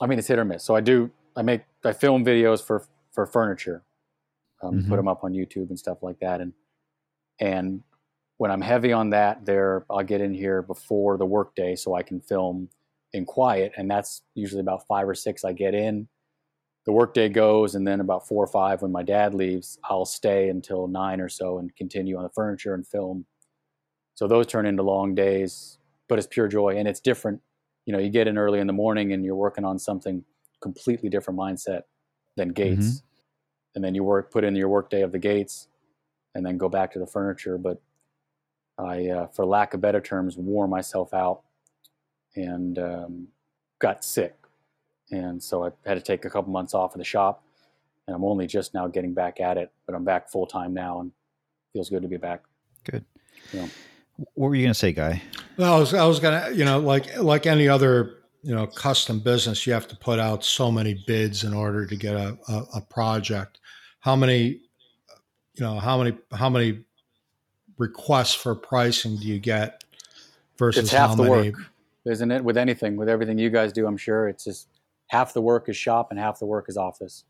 I mean, it's hit or miss. So I do, I make, I film videos for, for furniture, um, mm-hmm. put them up on YouTube and stuff like that. And, and when I'm heavy on that there, I'll get in here before the work day so I can film in quiet, and that's usually about five or six. I get in, the workday goes, and then about four or five when my dad leaves, I'll stay until nine or so and continue on the furniture and film. So those turn into long days, but it's pure joy, and it's different. You know, you get in early in the morning and you're working on something completely different mindset than gates, mm-hmm. and then you work put in your workday of the gates, and then go back to the furniture. But I, uh, for lack of better terms, wore myself out. And um, got sick, and so I had to take a couple months off of the shop, and I'm only just now getting back at it, but I'm back full time now, and it feels good to be back. Good. You know. What were you going to say, Guy? Well, I was, I was going to, you know, like like any other, you know, custom business, you have to put out so many bids in order to get a, a, a project. How many, you know, how many how many requests for pricing do you get versus it's half how many? The work. Isn't it? With anything, with everything you guys do, I'm sure it's just half the work is shop and half the work is office.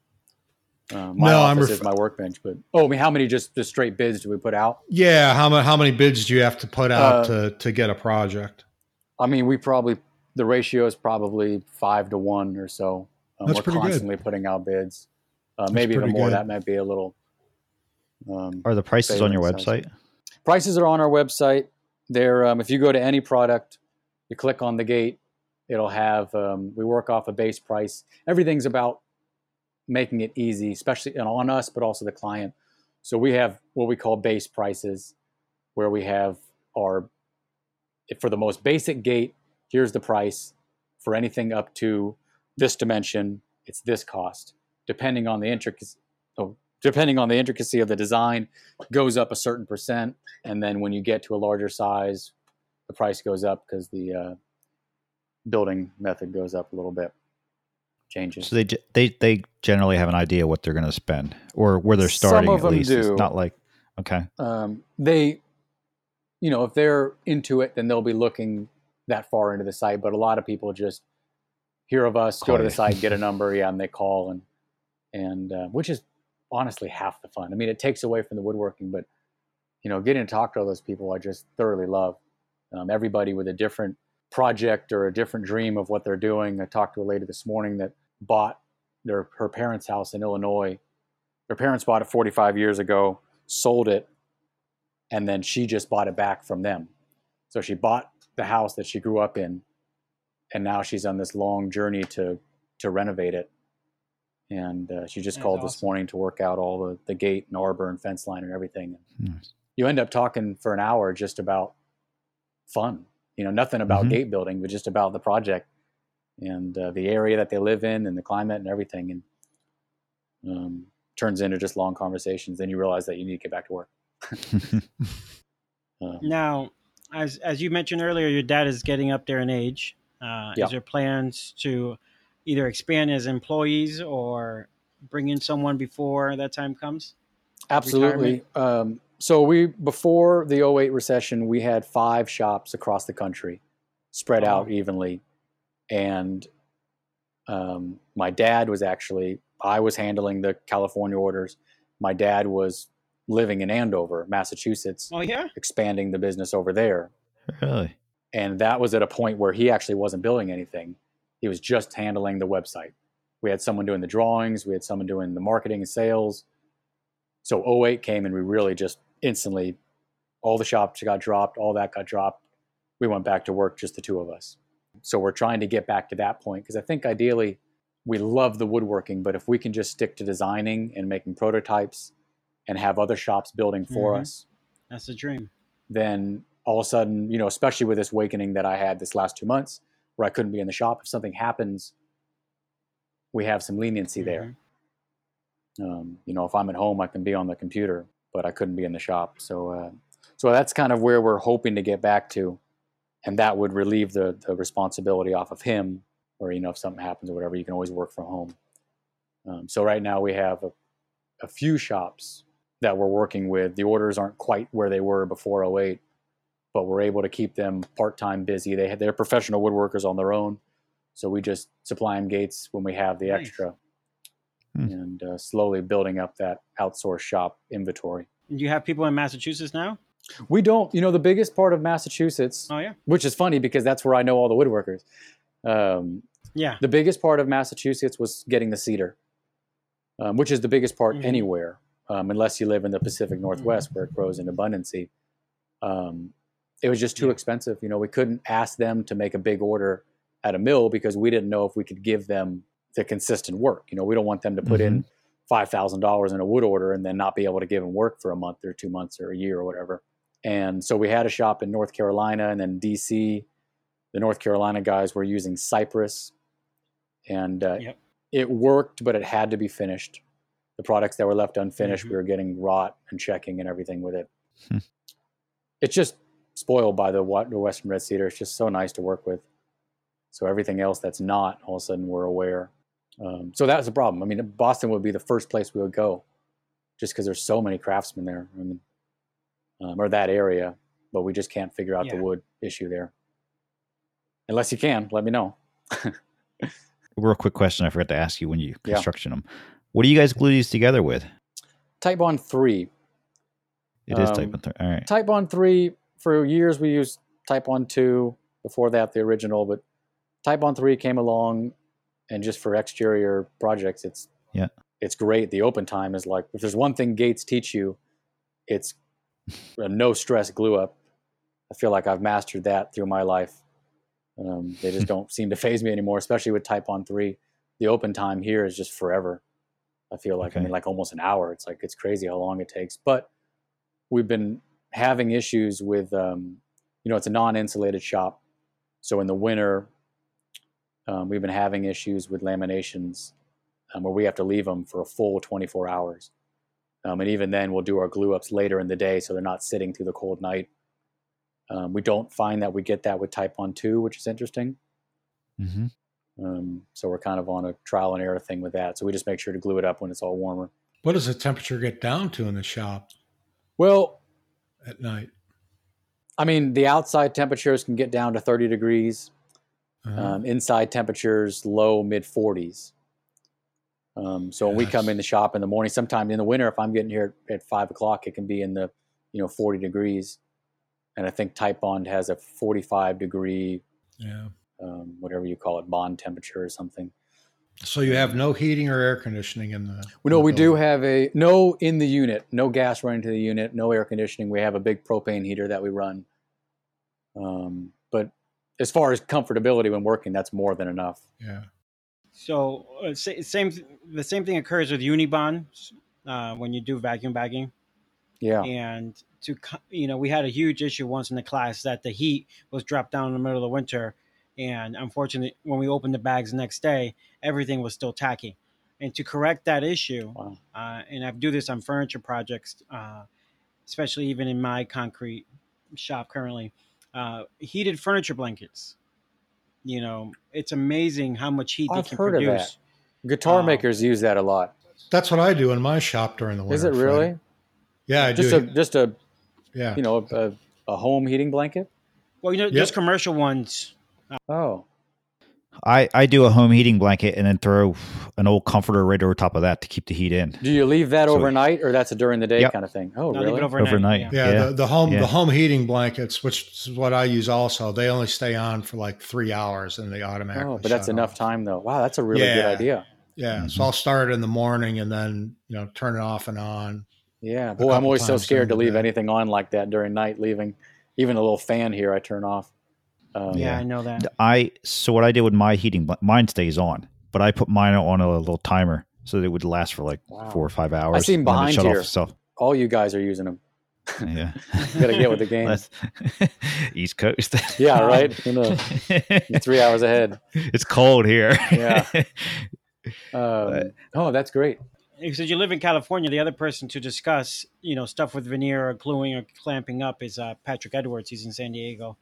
Um, my no, office I'm ref- is my workbench, but oh, I mean, how many just, just straight bids do we put out? Yeah, how many how many bids do you have to put out uh, to to get a project? I mean, we probably the ratio is probably five to one or so. Um, That's we're pretty constantly good. Putting out bids, uh, maybe even more. Good. That might be a little. Um, are the prices on your website? Prices are on our website. They're um, if you go to any product, you click on the gate, it'll have. Um, we work off a base price. Everything's about making it easy, especially on us, but also the client. So we have what we call base prices, where we have our, for the most basic gate, here's the price. For anything up to this dimension, it's this cost. Depending on the intricacy, oh, depending on the intricacy of the design, goes up a certain percent, and then when you get to a larger size, the price goes up because the uh, building method goes up a little bit. Changes. So they they they generally have an idea what they're going to spend or where they're starting. Some of them at least. Do. It's not like okay. Um, they, you know, if they're into it, then they'll be looking that far into the site. But a lot of people just hear of us, call go to the site, get a number, yeah, and they call and and uh, which is honestly half the fun. I mean, it takes away from the woodworking, but you know, getting to talk to all those people, I just thoroughly love. Um, everybody with a different project or a different dream of what they're doing. I talked to a lady this morning that bought their her parents' house in Illinois. Her parents bought it forty-five years ago, sold it, and then she just bought it back from them. So she bought the house that she grew up in, and now she's on this long journey to to renovate it. And uh, she just That's called awesome. This morning to work out all the, the gate and arbor and fence line and everything. Nice. You end up talking for an hour just about fun. You know, nothing about mm-hmm. gate building, but just about the project and uh, the area that they live in and the climate and everything. And um, turns into just long conversations. Then you realize that you need to get back to work. uh, now, as as you mentioned earlier, your dad is getting up there in age. Uh, yeah. Is there plans to either expand as employees or bring in someone before that time comes? Absolutely. Um, so we, before the oh eight recession, we had five shops across the country spread oh. out evenly. And um, my dad was actually, I was handling the California orders. My dad was living in Andover, Massachusetts, oh, yeah? expanding the business over there. Really? And that was at a point where he actually wasn't building anything. He was just handling the website. We had someone doing the drawings. We had someone doing the marketing and sales. So oh eight came and we really just instantly, all the shops got dropped, all that got dropped. We went back to work, just the two of us. So we're trying to get back to that point because I think ideally we love the woodworking, but if we can just stick to designing and making prototypes and have other shops building for mm-hmm. us. That's the dream. Then all of a sudden, you know, especially with this awakening that I had this last two months where I couldn't be in the shop, if something happens, we have some leniency mm-hmm. there. Um, you know, if I'm at home, I can be on the computer, but I couldn't be in the shop. So, uh, so that's kind of where we're hoping to get back to. And that would relieve the, the responsibility off of him or, you know, if something happens or whatever, you can always work from home. Um, so right now we have a, a few shops that we're working with. The orders aren't quite where they were before oh eight, but we're able to keep them part-time busy. They they're professional woodworkers on their own. So we just supply them gates when we have the nice. Extra. And uh, slowly building up that outsourced shop inventory. You have people in Massachusetts now? We don't. You know, the biggest part of Massachusetts, oh, yeah. which is funny because that's where I know all the woodworkers. Um, yeah. The biggest part of Massachusetts was getting the cedar, um, which is the biggest part mm-hmm. anywhere, um, unless you live in the Pacific Northwest mm-hmm. where it grows in abundancy. Um, it was just too yeah. expensive. You know, we couldn't ask them to make a big order at a mill because we didn't know if we could give them the consistent work. You know, we don't want them to put mm-hmm. in five thousand dollars in a wood order and then not be able to give them work for a month or two months or a year or whatever. And so we had a shop in North Carolina and then D C. The North Carolina guys were using cypress and uh, yep. it worked, but it had to be finished. The products that were left unfinished, mm-hmm. we were getting rot and checking and everything with it. Hmm. It's just spoiled by the, the Western red cedar. It's just so nice to work with. So everything else that's not, all of a sudden we're aware. Um, so that was a problem. I mean, Boston would be the first place we would go just because there's so many craftsmen there, I mean, um, or that area, but we just can't figure out yeah. the wood issue there. Unless you can, let me know. Real quick question I forgot to ask you when you construction yeah. them. What do you guys glue these together with? Type-on three. It um, is Type-on three. All right. Type-on three, for years we used Type-on two. Before that, the original. But Type-on three came along, and just for exterior projects, it's yeah. it's great. The open time is like, if there's one thing Gates teach you, it's a no-stress glue-up. I feel like I've mastered that through my life. Um, they just don't seem to phase me anymore, especially with Type-on three. The open time here is just forever. I feel like, okay. I mean, like almost an hour. It's like, it's crazy how long it takes. But we've been having issues with, um, you know, it's a non-insulated shop. So in the winter, um, we've been having issues with laminations um, where we have to leave them for a full twenty-four hours. Um, and even then, we'll do our glue-ups later in the day so they're not sitting through the cold night. Um, we don't find that we get that with Type-on two, which is interesting. Mm-hmm. Um, so we're kind of on a trial and error thing with that. So we just make sure to glue it up when it's all warmer. What does the temperature get down to in the shop? Well, at night. I mean, the outside temperatures can get down to thirty degrees. Uh-huh. Um, inside temperatures, low, mid forties. Um, so yes. When we come in the shop in the morning, sometime in the winter, if I'm getting here at, at five o'clock, it can be in the, you know, forty degrees. And I think Type-on has a forty-five degree, yeah, um, whatever you call it, bond temperature or something. So you have no heating or air conditioning in the... Well, no, the we building. do have a... No in the unit. No gas running to the unit. No air conditioning. We have a big propane heater that we run. Um, but as far as comfortability when working, that's more than enough. Yeah. So uh, same the same thing occurs with Unibond uh, when you do vacuum bagging. Yeah. And... To you know, we had a huge issue once in the class that the heat was dropped down in the middle of the winter, and unfortunately, when we opened the bags the next day, everything was still tacky. And to correct that issue, wow. uh, and I do this on furniture projects, uh, especially even in my concrete shop currently, uh, heated furniture blankets. You know, it's amazing how much heat I've they can heard produce. Of that. Guitar um, makers use that a lot. That's what I do in my shop during the winter. Is it really? Friday. Yeah, I just do. A, just a. Yeah, you know, a, a home heating blanket. Well, you know, yep. There's commercial ones. Oh, I I do a home heating blanket and then throw an old comforter right over top of that to keep the heat in. Do you leave that so overnight, or that's a during the day yep. kind of thing? Oh, no, really? Leave it overnight. overnight. Yeah, yeah. The, the home yeah. the home heating blankets, which is what I use also. They only stay on for like three hours and they automatically. Oh, but that's enough off. time though. Wow, that's a really yeah. good idea. Yeah, mm-hmm. So I'll start in the morning and then you know turn it off and on. Yeah, boy, I'm always so scared to leave anything on like that during night. Leaving even a little fan here, I turn off. Um, yeah, I know that. I so what I did with my heating, mine stays on, but I put mine on a little timer so that it would last for like wow. four or five hours. I see them behind here. All you guys are using them. Yeah, gotta get with the game. East Coast. Yeah, right. You know, you're three hours ahead. It's cold here. Yeah. Um, oh, that's great. Because you live in California, the other person to discuss, you know, stuff with veneer or gluing or clamping up is uh, Patrick Edwards. He's in San Diego.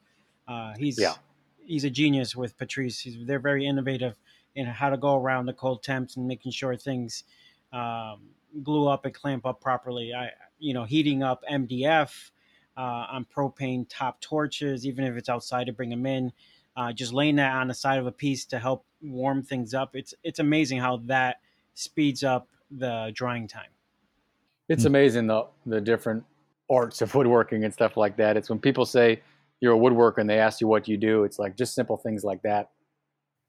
Uh, he's yeah. he's a genius with Patrice. He's, they're very innovative in how to go around the cold temps and making sure things um, glue up and clamp up properly. I, you know, heating up M D F uh, on propane top torches, even if it's outside, to bring them in. Uh, just laying that on the side of a piece to help warm things up. It's it's amazing how that speeds up the drying time. It's amazing the the different arts of woodworking and stuff like that. It's when people say you're a woodworker and they ask you what you do, it's like just simple things like that.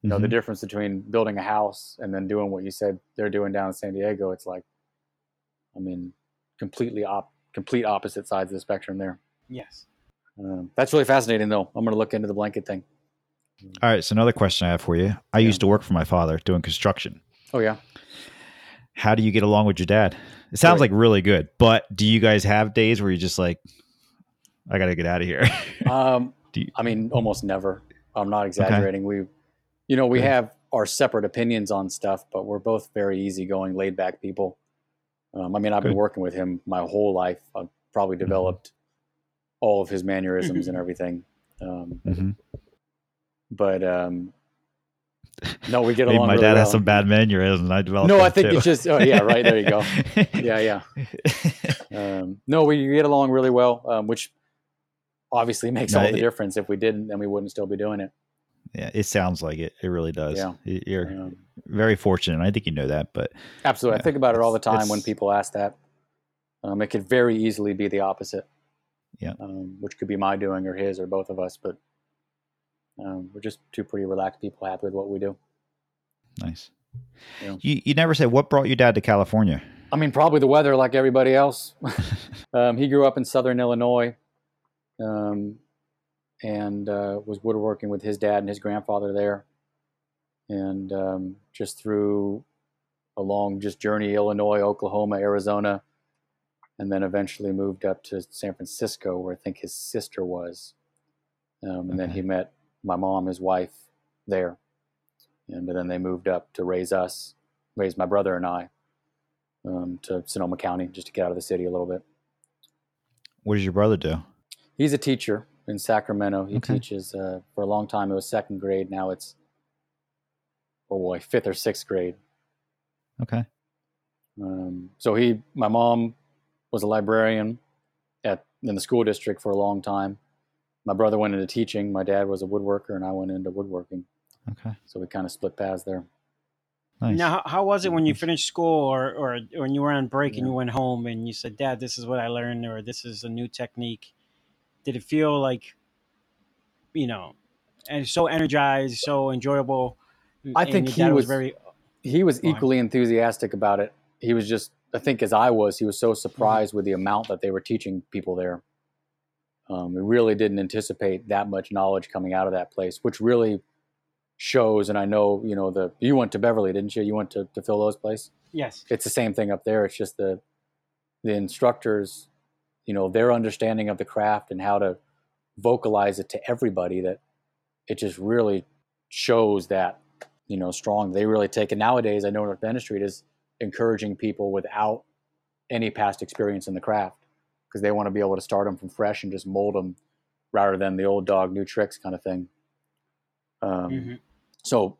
You know, mm-hmm. the difference between building a house and then doing what you said they're doing down in San Diego, it's like, I mean, completely op- complete opposite sides of the spectrum there. Yes. Um, that's really fascinating though. I'm going to look into the blanket thing. All right. So another question I have for you. I yeah. used to work for my father doing construction. Oh yeah. How do you get along with your dad? It sounds Great. like really good, but do you guys have days where you're just like, I got to get out of here? um, do you- I mean, almost never. I'm not exaggerating. Okay. We, you know, we okay. have our separate opinions on stuff, but we're both very easygoing, laid back people. Um, I mean, I've good. been working with him my whole life. I've probably developed mm-hmm. all of his mannerisms and everything. Um, mm-hmm. But, um, no, we get Maybe along. My really dad well. has some bad mannerisms, and I developed. No, I think too. it's just. Oh, yeah, right there you go. Yeah, yeah. Um, no, we get along really well, um, which obviously makes no, all the it, difference. If we didn't, then we wouldn't still be doing it. Yeah, it sounds like it. It really does. Yeah, you're um, very fortunate. I think you know that, but absolutely, yeah, I think about it all the time when people ask that. Um, it could very easily be the opposite, yeah, um, which could be my doing or his or both of us. But um, we're just two pretty relaxed people, happy with what we do. Nice. Yeah. You you never said what brought your dad to California. I mean, probably the weather, like everybody else. um, he grew up in Southern Illinois, um, and uh, was woodworking with his dad and his grandfather there. And um, just through a long just journey, Illinois, Oklahoma, Arizona, and then eventually moved up to San Francisco, where I think his sister was. Um, and okay. then he met my mom, his wife, there. And then they moved up to raise us, raise my brother and I, um, to Sonoma County, just to get out of the city a little bit. What does your brother do? He's a teacher in Sacramento. He okay. teaches uh, for a long time. It was second grade. Now it's, oh boy, fifth or sixth grade. Okay. Um, so he, my mom was a librarian at in the school district for a long time. My brother went into teaching. My dad was a woodworker, and I went into woodworking. Okay. So we kind of split paths there. Nice. Now, how was it when you finished school, or, or when you were on break yeah. and you went home and you said, Dad, this is what I learned, or this is a new technique? Did it feel like, you know, and so energized, so enjoyable? I and think he was, was very, he was well, equally enthusiastic about it. He was just, I think as I was, he was so surprised mm-hmm. with the amount that they were teaching people there. Um, we really didn't anticipate that much knowledge coming out of that place, which really shows. And I know, you know, the you went to Beverly, didn't you? You went to, to Phil Lowe's place? Yes. It's the same thing up there. It's just the the instructors, you know, their understanding of the craft and how to vocalize it to everybody, that it just really shows that, you know, strong. They really take it. Nowadays, I know North Bennett Street is encouraging people without any past experience in the craft, because they want to be able to start them from fresh and just mold them rather than the old dog, new tricks kind of thing. Um, mm-hmm. So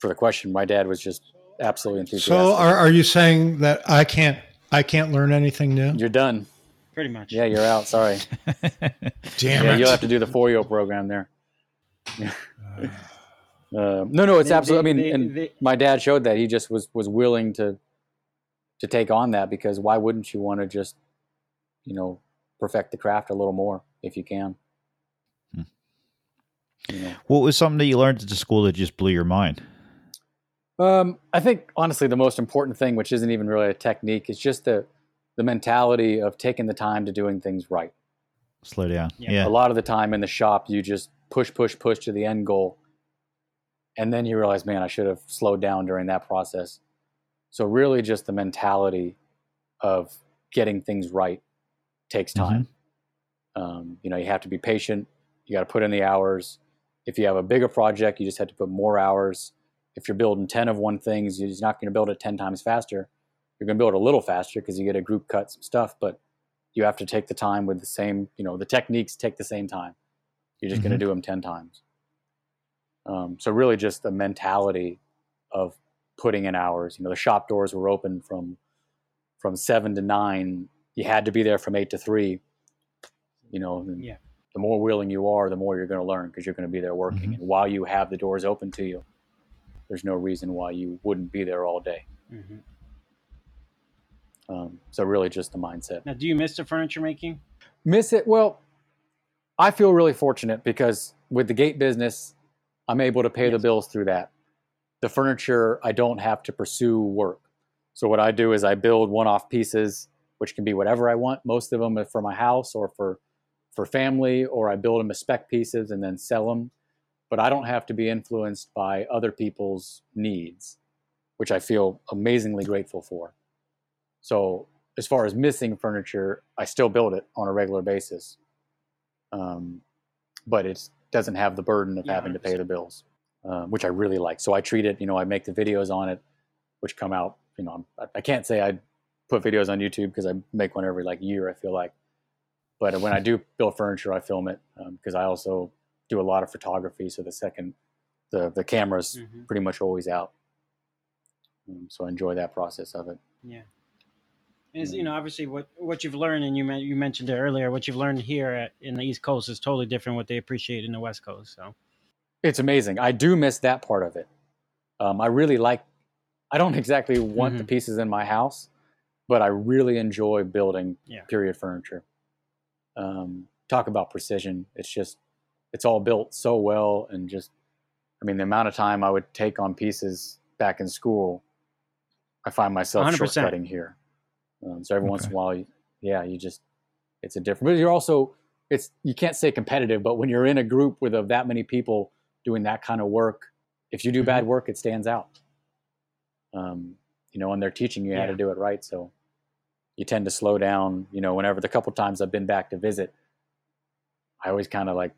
for the question, my dad was just absolutely enthusiastic. So are, are you saying that I can't I can't learn anything new? You're done. Pretty much. Yeah, you're out. Sorry. Damn yeah, it. You'll have to do the four-year program there. uh, no, no, it's absolutely – I mean, they, and they, my dad showed that. He just was, was willing to to take on that, because why wouldn't you want to just, you know, perfect the craft a little more if you can? You know. What was something that you learned at the school that just blew your mind? Um, I think, honestly, the most important thing, which isn't even really a technique, is just the the mentality of taking the time to doing things right. Slow down. Yeah. yeah. A lot of the time in the shop, you just push, push, push to the end goal. And then you realize, man, I should have slowed down during that process. So really just the mentality of getting things right takes time. Mm-hmm. Um, you know, you have to be patient. You got to put in the hours. If you have a bigger project, you just have to put more hours. If you're building ten of one thing, you're not going to build it ten times faster. You're going to build it a little faster because you get a group cut some stuff, but you have to take the time with the same, you know, the techniques take the same time. You're just mm-hmm. going to do them ten times. Um, so really just the mentality of putting in hours. You know, the shop doors were open from from seven to nine. You had to be there from eight to three, you know. And, yeah. The more willing you are, the more you're going to learn, because you're going to be there working. Mm-hmm. And while you have the doors open to you, there's no reason why you wouldn't be there all day. Mm-hmm. Um, so really just the mindset. Now, do you miss the furniture making? Miss it? Well, I feel really fortunate, because with the gate business, I'm able to pay yes. the bills through that. The furniture, I don't have to pursue work. So what I do is I build one-off pieces, which can be whatever I want. Most of them are for my house or for for family, or I build them as spec pieces and then sell them. But I don't have to be influenced by other people's needs, which I feel amazingly grateful for. So as far as missing furniture, I still build it on a regular basis. Um, but it doesn't have the burden of yeah, having to pay the bills, uh, which I really like. So I treat it, you know, I make the videos on it, which come out, you know, I'm, I can't say I put videos on YouTube, because I make one every like year, I feel like. But when I do build furniture, I film it, because um, I also do a lot of photography. So the second, the, the camera's mm-hmm. pretty much always out. Um, so I enjoy that process of it. Yeah. And it's, you know, obviously what, what you've learned, and you men- you mentioned it earlier, what you've learned here at, in the East Coast is totally different what they appreciate in the West Coast. So it's amazing. I do miss that part of it. Um, I really like I don't exactly want mm-hmm. the pieces in my house, but I really enjoy building yeah. period furniture. Um, talk about precision. It's just, it's all built so well. And just, I mean, the amount of time I would take on pieces back in school, I find myself one hundred percent shortcutting here. Um, so every okay. once in a while, you, yeah, you just, it's a different, but you're also, it's, you can't say competitive, but when you're in a group with of that many people doing that kind of work, if you do mm-hmm. bad work, it stands out. Um, you know, and they're teaching you yeah. how to do it right. So you tend to slow down, you know, whenever the couple times I've been back to visit, I always kind of like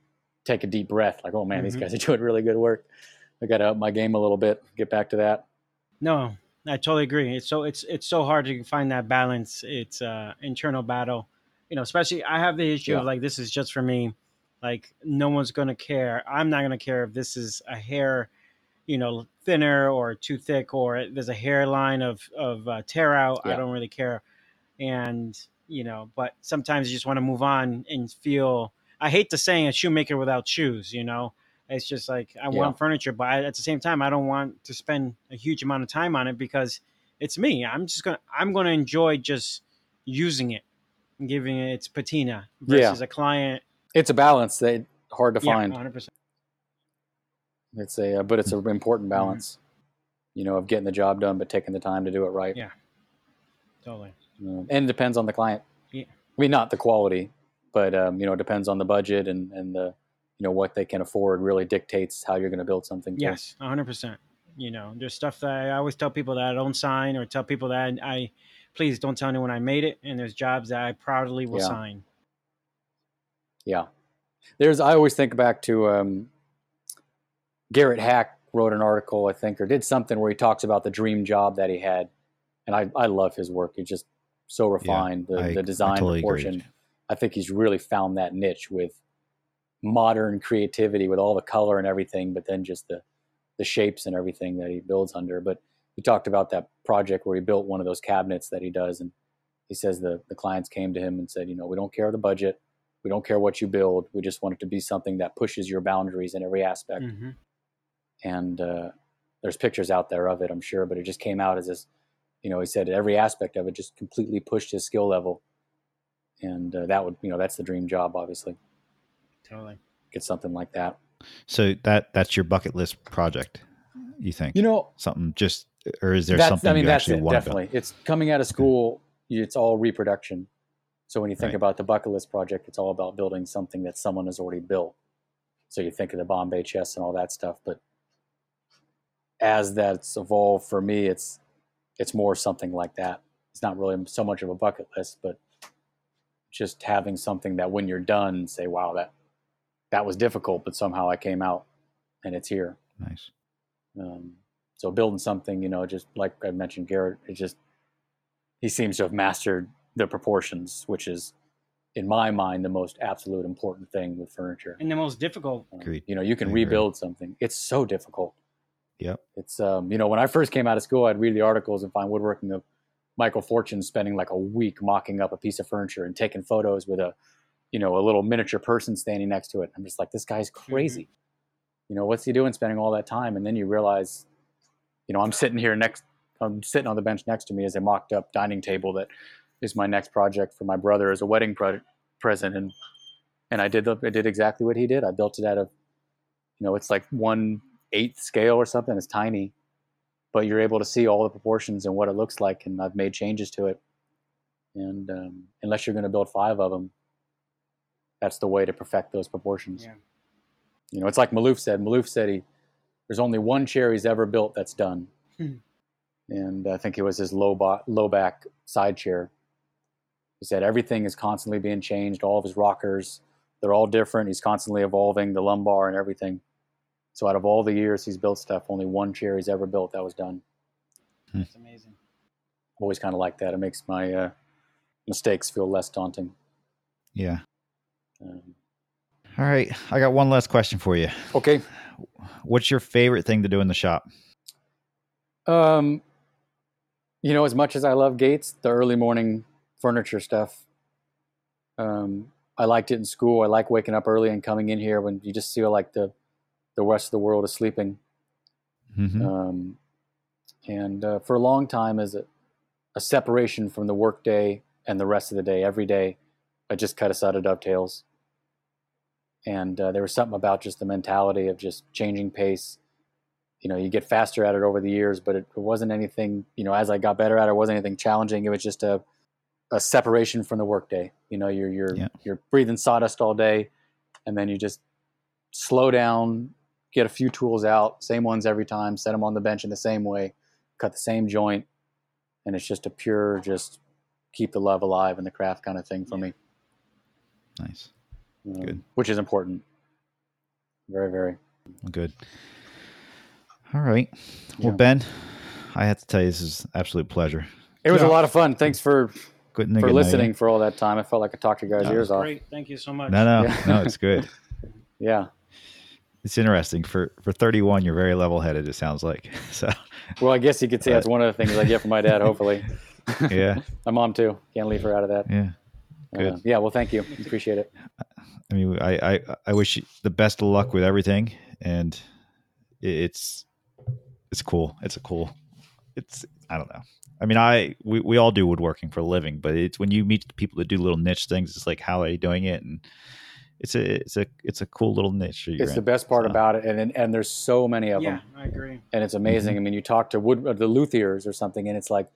take a deep breath, like, oh man, mm-hmm. these guys are doing really good work. I got to up my game a little bit, get back to that. No, I totally agree. It's so, it's, it's so hard to find that balance. It's uh internal battle, you know, especially I have the issue yeah. of like, this is just for me. Like no one's going to care. I'm not going to care if this is a hair, you know, thinner or too thick, or there's a hairline of, of uh, tear out. Yeah. I don't really care. And, you know, but sometimes you just want to move on and feel, I hate the saying a shoemaker without shoes, you know, it's just like, I yeah. want furniture, but I, at the same time, I don't want to spend a huge amount of time on it because it's me. I'm just going to, I'm going to enjoy just using it and giving it its patina versus yeah. a client. It's a balance that hard to yeah, find. one hundred percent It's a, uh, but it's an important balance, mm-hmm. you know, of getting the job done, but taking the time to do it right. Yeah, totally. Um, and it depends on the client. Yeah. I mean, not the quality, but, um, you know, it depends on the budget and, and the, you know, what they can afford really dictates how you're going to build something. Yes, a hundred percent. You know, there's stuff that I always tell people that I don't sign or tell people that I, please don't tell anyone I made it. And there's jobs that I proudly will yeah. sign. Yeah. There's, I always think back to, um, Garrett Hack wrote an article, I think, or did something where he talks about the dream job that he had. And I, I love his work. He's just so refined, yeah, the, I, the design I totally portion. Agreed. I think he's really found that niche with modern creativity, with all the color and everything, but then just the, the shapes and everything that he builds under. But he talked about that project where he built one of those cabinets that he does. And he says the, the clients came to him and said, you know, we don't care the budget. We don't care what you build. We just want it to be something that pushes your boundaries in every aspect. Mm-hmm. And uh, there's pictures out there of it, I'm sure, but it just came out as this, you know, he said every aspect of it just completely pushed his skill level. And uh, that would, you know, that's the dream job, obviously. Totally. Get something like that. So that that's your bucket list project, you think? You know, something just, or is there something I mean, you that's actually it, want definitely. About? It's coming out of school, okay. It's all reproduction. So when you think right. about the bucket list project, it's all about building something that someone has already built. So you think of the Bombay chest and all that stuff, but as that's evolved for me, it's it's more something like that. It's not really so much of a bucket list, but just having something that when you're done, say, wow, that that was difficult, but somehow I came out and it's here. Nice. Um, so building something, you know, just like I mentioned, Garrett, it just, he seems to have mastered the proportions, which is, in my mind, the most absolute important thing with furniture. And the most difficult. Um, you know, you can rebuild something. It's so difficult. Yep. It's, um, you know, when I first came out of school, I'd read the articles and find woodworking of Michael Fortune spending like a week mocking up a piece of furniture and taking photos with a, you know, a little miniature person standing next to it. I'm just like, this guy's crazy. Mm-hmm. You know, what's he doing spending all that time? And then you realize, you know, I'm sitting here next, I'm sitting on the bench next to me is a mocked up dining table that is my next project for my brother as a wedding pro- present. And, and I did, the, I did exactly what he did. I built it out of, you know, it's like one eighth scale or something. It's tiny, but you're able to see all the proportions and what it looks like. And I've made changes to it. And um, unless you're going to build five of them, that's the way to perfect those proportions. Yeah. You know, it's like Maloof said, Maloof said he, there's only one chair he's ever built that's done. Hmm. And I think it was his low, bo- low back side chair. He said, everything is constantly being changed. All of his rockers, they're all different. He's constantly evolving the lumbar and everything. So out of all the years he's built stuff, only one chair he's ever built that was done. That's amazing. Always kind of like that. It makes my uh, mistakes feel less daunting. Yeah. Um, all right. I got one last question for you. Okay. What's your favorite thing to do in the shop? Um, you know, as much as I love Gates, the early morning furniture stuff, um, I liked it in school. I like waking up early and coming in here when you just feel like the, the rest of the world is sleeping. Mm-hmm. Um, And uh, for a long time, as a, a separation from the workday and the rest of the day, every day, I just cut a side of dovetails. And uh, there was something about just the mentality of just changing pace. You know, you get faster at it over the years, but it, it wasn't anything, you know, as I got better at it, it wasn't anything challenging. It was just a, a separation from the workday. You know, you're, you're, yeah. you're breathing sawdust all day, and then you just slow down, get a few tools out, same ones every time, set them on the bench in the same way, cut the same joint. And it's just a pure, just keep the love alive in the craft kind of thing for yeah. me. Nice. Um, good. Which is important. Very, very good. All right. Yeah. Well, Ben, I have to tell you, this is an absolute pleasure. It was yeah. a lot of fun. Thanks for for listening night. for all that time. I felt like I talked your guys' no, ears off. Great. Thank you so much. No, no, yeah. no, it's good. yeah. It's interesting. For for thirty-one, you're very level-headed, it sounds like. So. Well, I guess you could say that's one of the things I get from my dad, hopefully. Yeah. My mom, too. Can't leave her out of that. Yeah. Good. Uh, yeah, well, thank you. Appreciate it. I mean, I, I, I wish you the best of luck with everything. And it's it's cool. It's a cool. It's, I don't know. I mean, I we, we all do woodworking for a living, but it's when you meet people that do little niche things, it's like, how are you doing it? And it's a it's a it's a cool little niche. It's in. the best part so. about it, and, and and there's so many of yeah, them. Yeah, I agree. And it's amazing. Mm-hmm. I mean, you talk to wood the luthiers or something, and it's like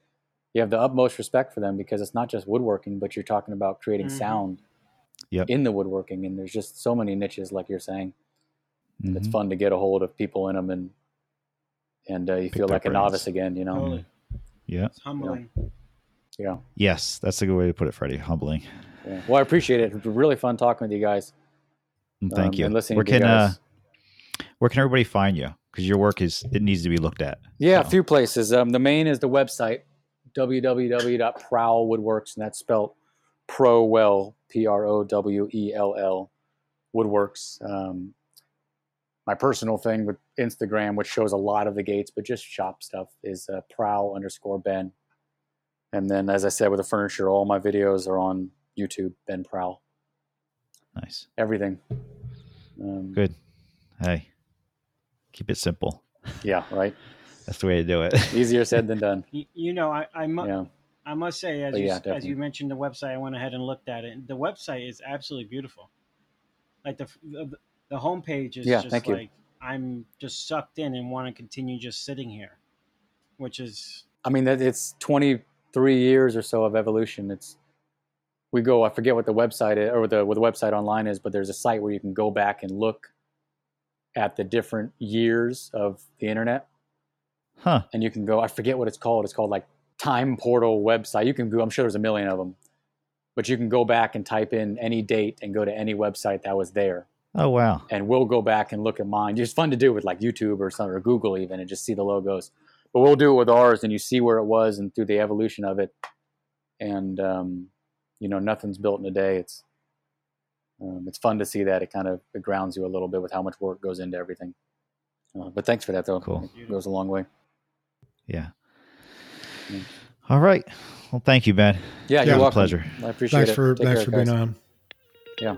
you have the utmost respect for them because it's not just woodworking, but you're talking about creating mm-hmm. sound yep. in the woodworking. And there's just so many niches, like you're saying. Mm-hmm. It's fun to get a hold of people in them, and and uh, you Pick feel like brains. a novice again, you know. Totally. Yeah. It's humbling. Yeah. yeah. Yes, that's a good way to put it, Freddie. Humbling. Yeah. Well, I appreciate it. It was really fun talking with you guys. Thank um, you. And listening where to can you guys. Uh, where can everybody find you? Because your work is it needs to be looked at. Yeah, so. a few places. Um, the main is the website. w w w dot prowl woodworks, and that's spelled Prowell, P R O W E L L, Woodworks. Um, my personal thing with Instagram, which shows a lot of the gates, but just shop stuff, is uh, Prowl underscore Ben. And then, as I said, with the furniture, all my videos are on YouTube, Ben Prowell. Nice. Everything. Um, Good. Hey, keep it simple. Yeah, right? That's the way to do it. Easier said than done. You know, I I, mu- yeah. I must say, as you, yeah, as you mentioned the website, I went ahead and looked at it. The website is absolutely beautiful. Like the the, the homepage is yeah, just like you. I'm just sucked in and want to continue just sitting here, which is. I mean, that it's twenty-three years or so of evolution. It's we go. I forget what the website is, or the what the website online is, but there's a site where you can go back and look at the different years of the internet. Huh. And you can go, I forget what it's called. It's called like Time Portal website. You can go, I'm sure there's a million of them, but you can go back and type in any date and go to any website that was there. Oh, wow. And we'll go back and look at mine. It's fun to do with like YouTube or something, or Google even, and just see the logos. But we'll do it with ours, and you see where it was and through the evolution of it. And, um, you know, nothing's built in a day. It's um, it's fun to see that. It kind of it grounds you a little bit with how much work goes into everything. Uh, but thanks for that, though. Cool. It goes a long way. Yeah. All right. Well, thank you, Ben. Yeah, you're welcome. Pleasure. I appreciate it. Thanks for being on. Yeah.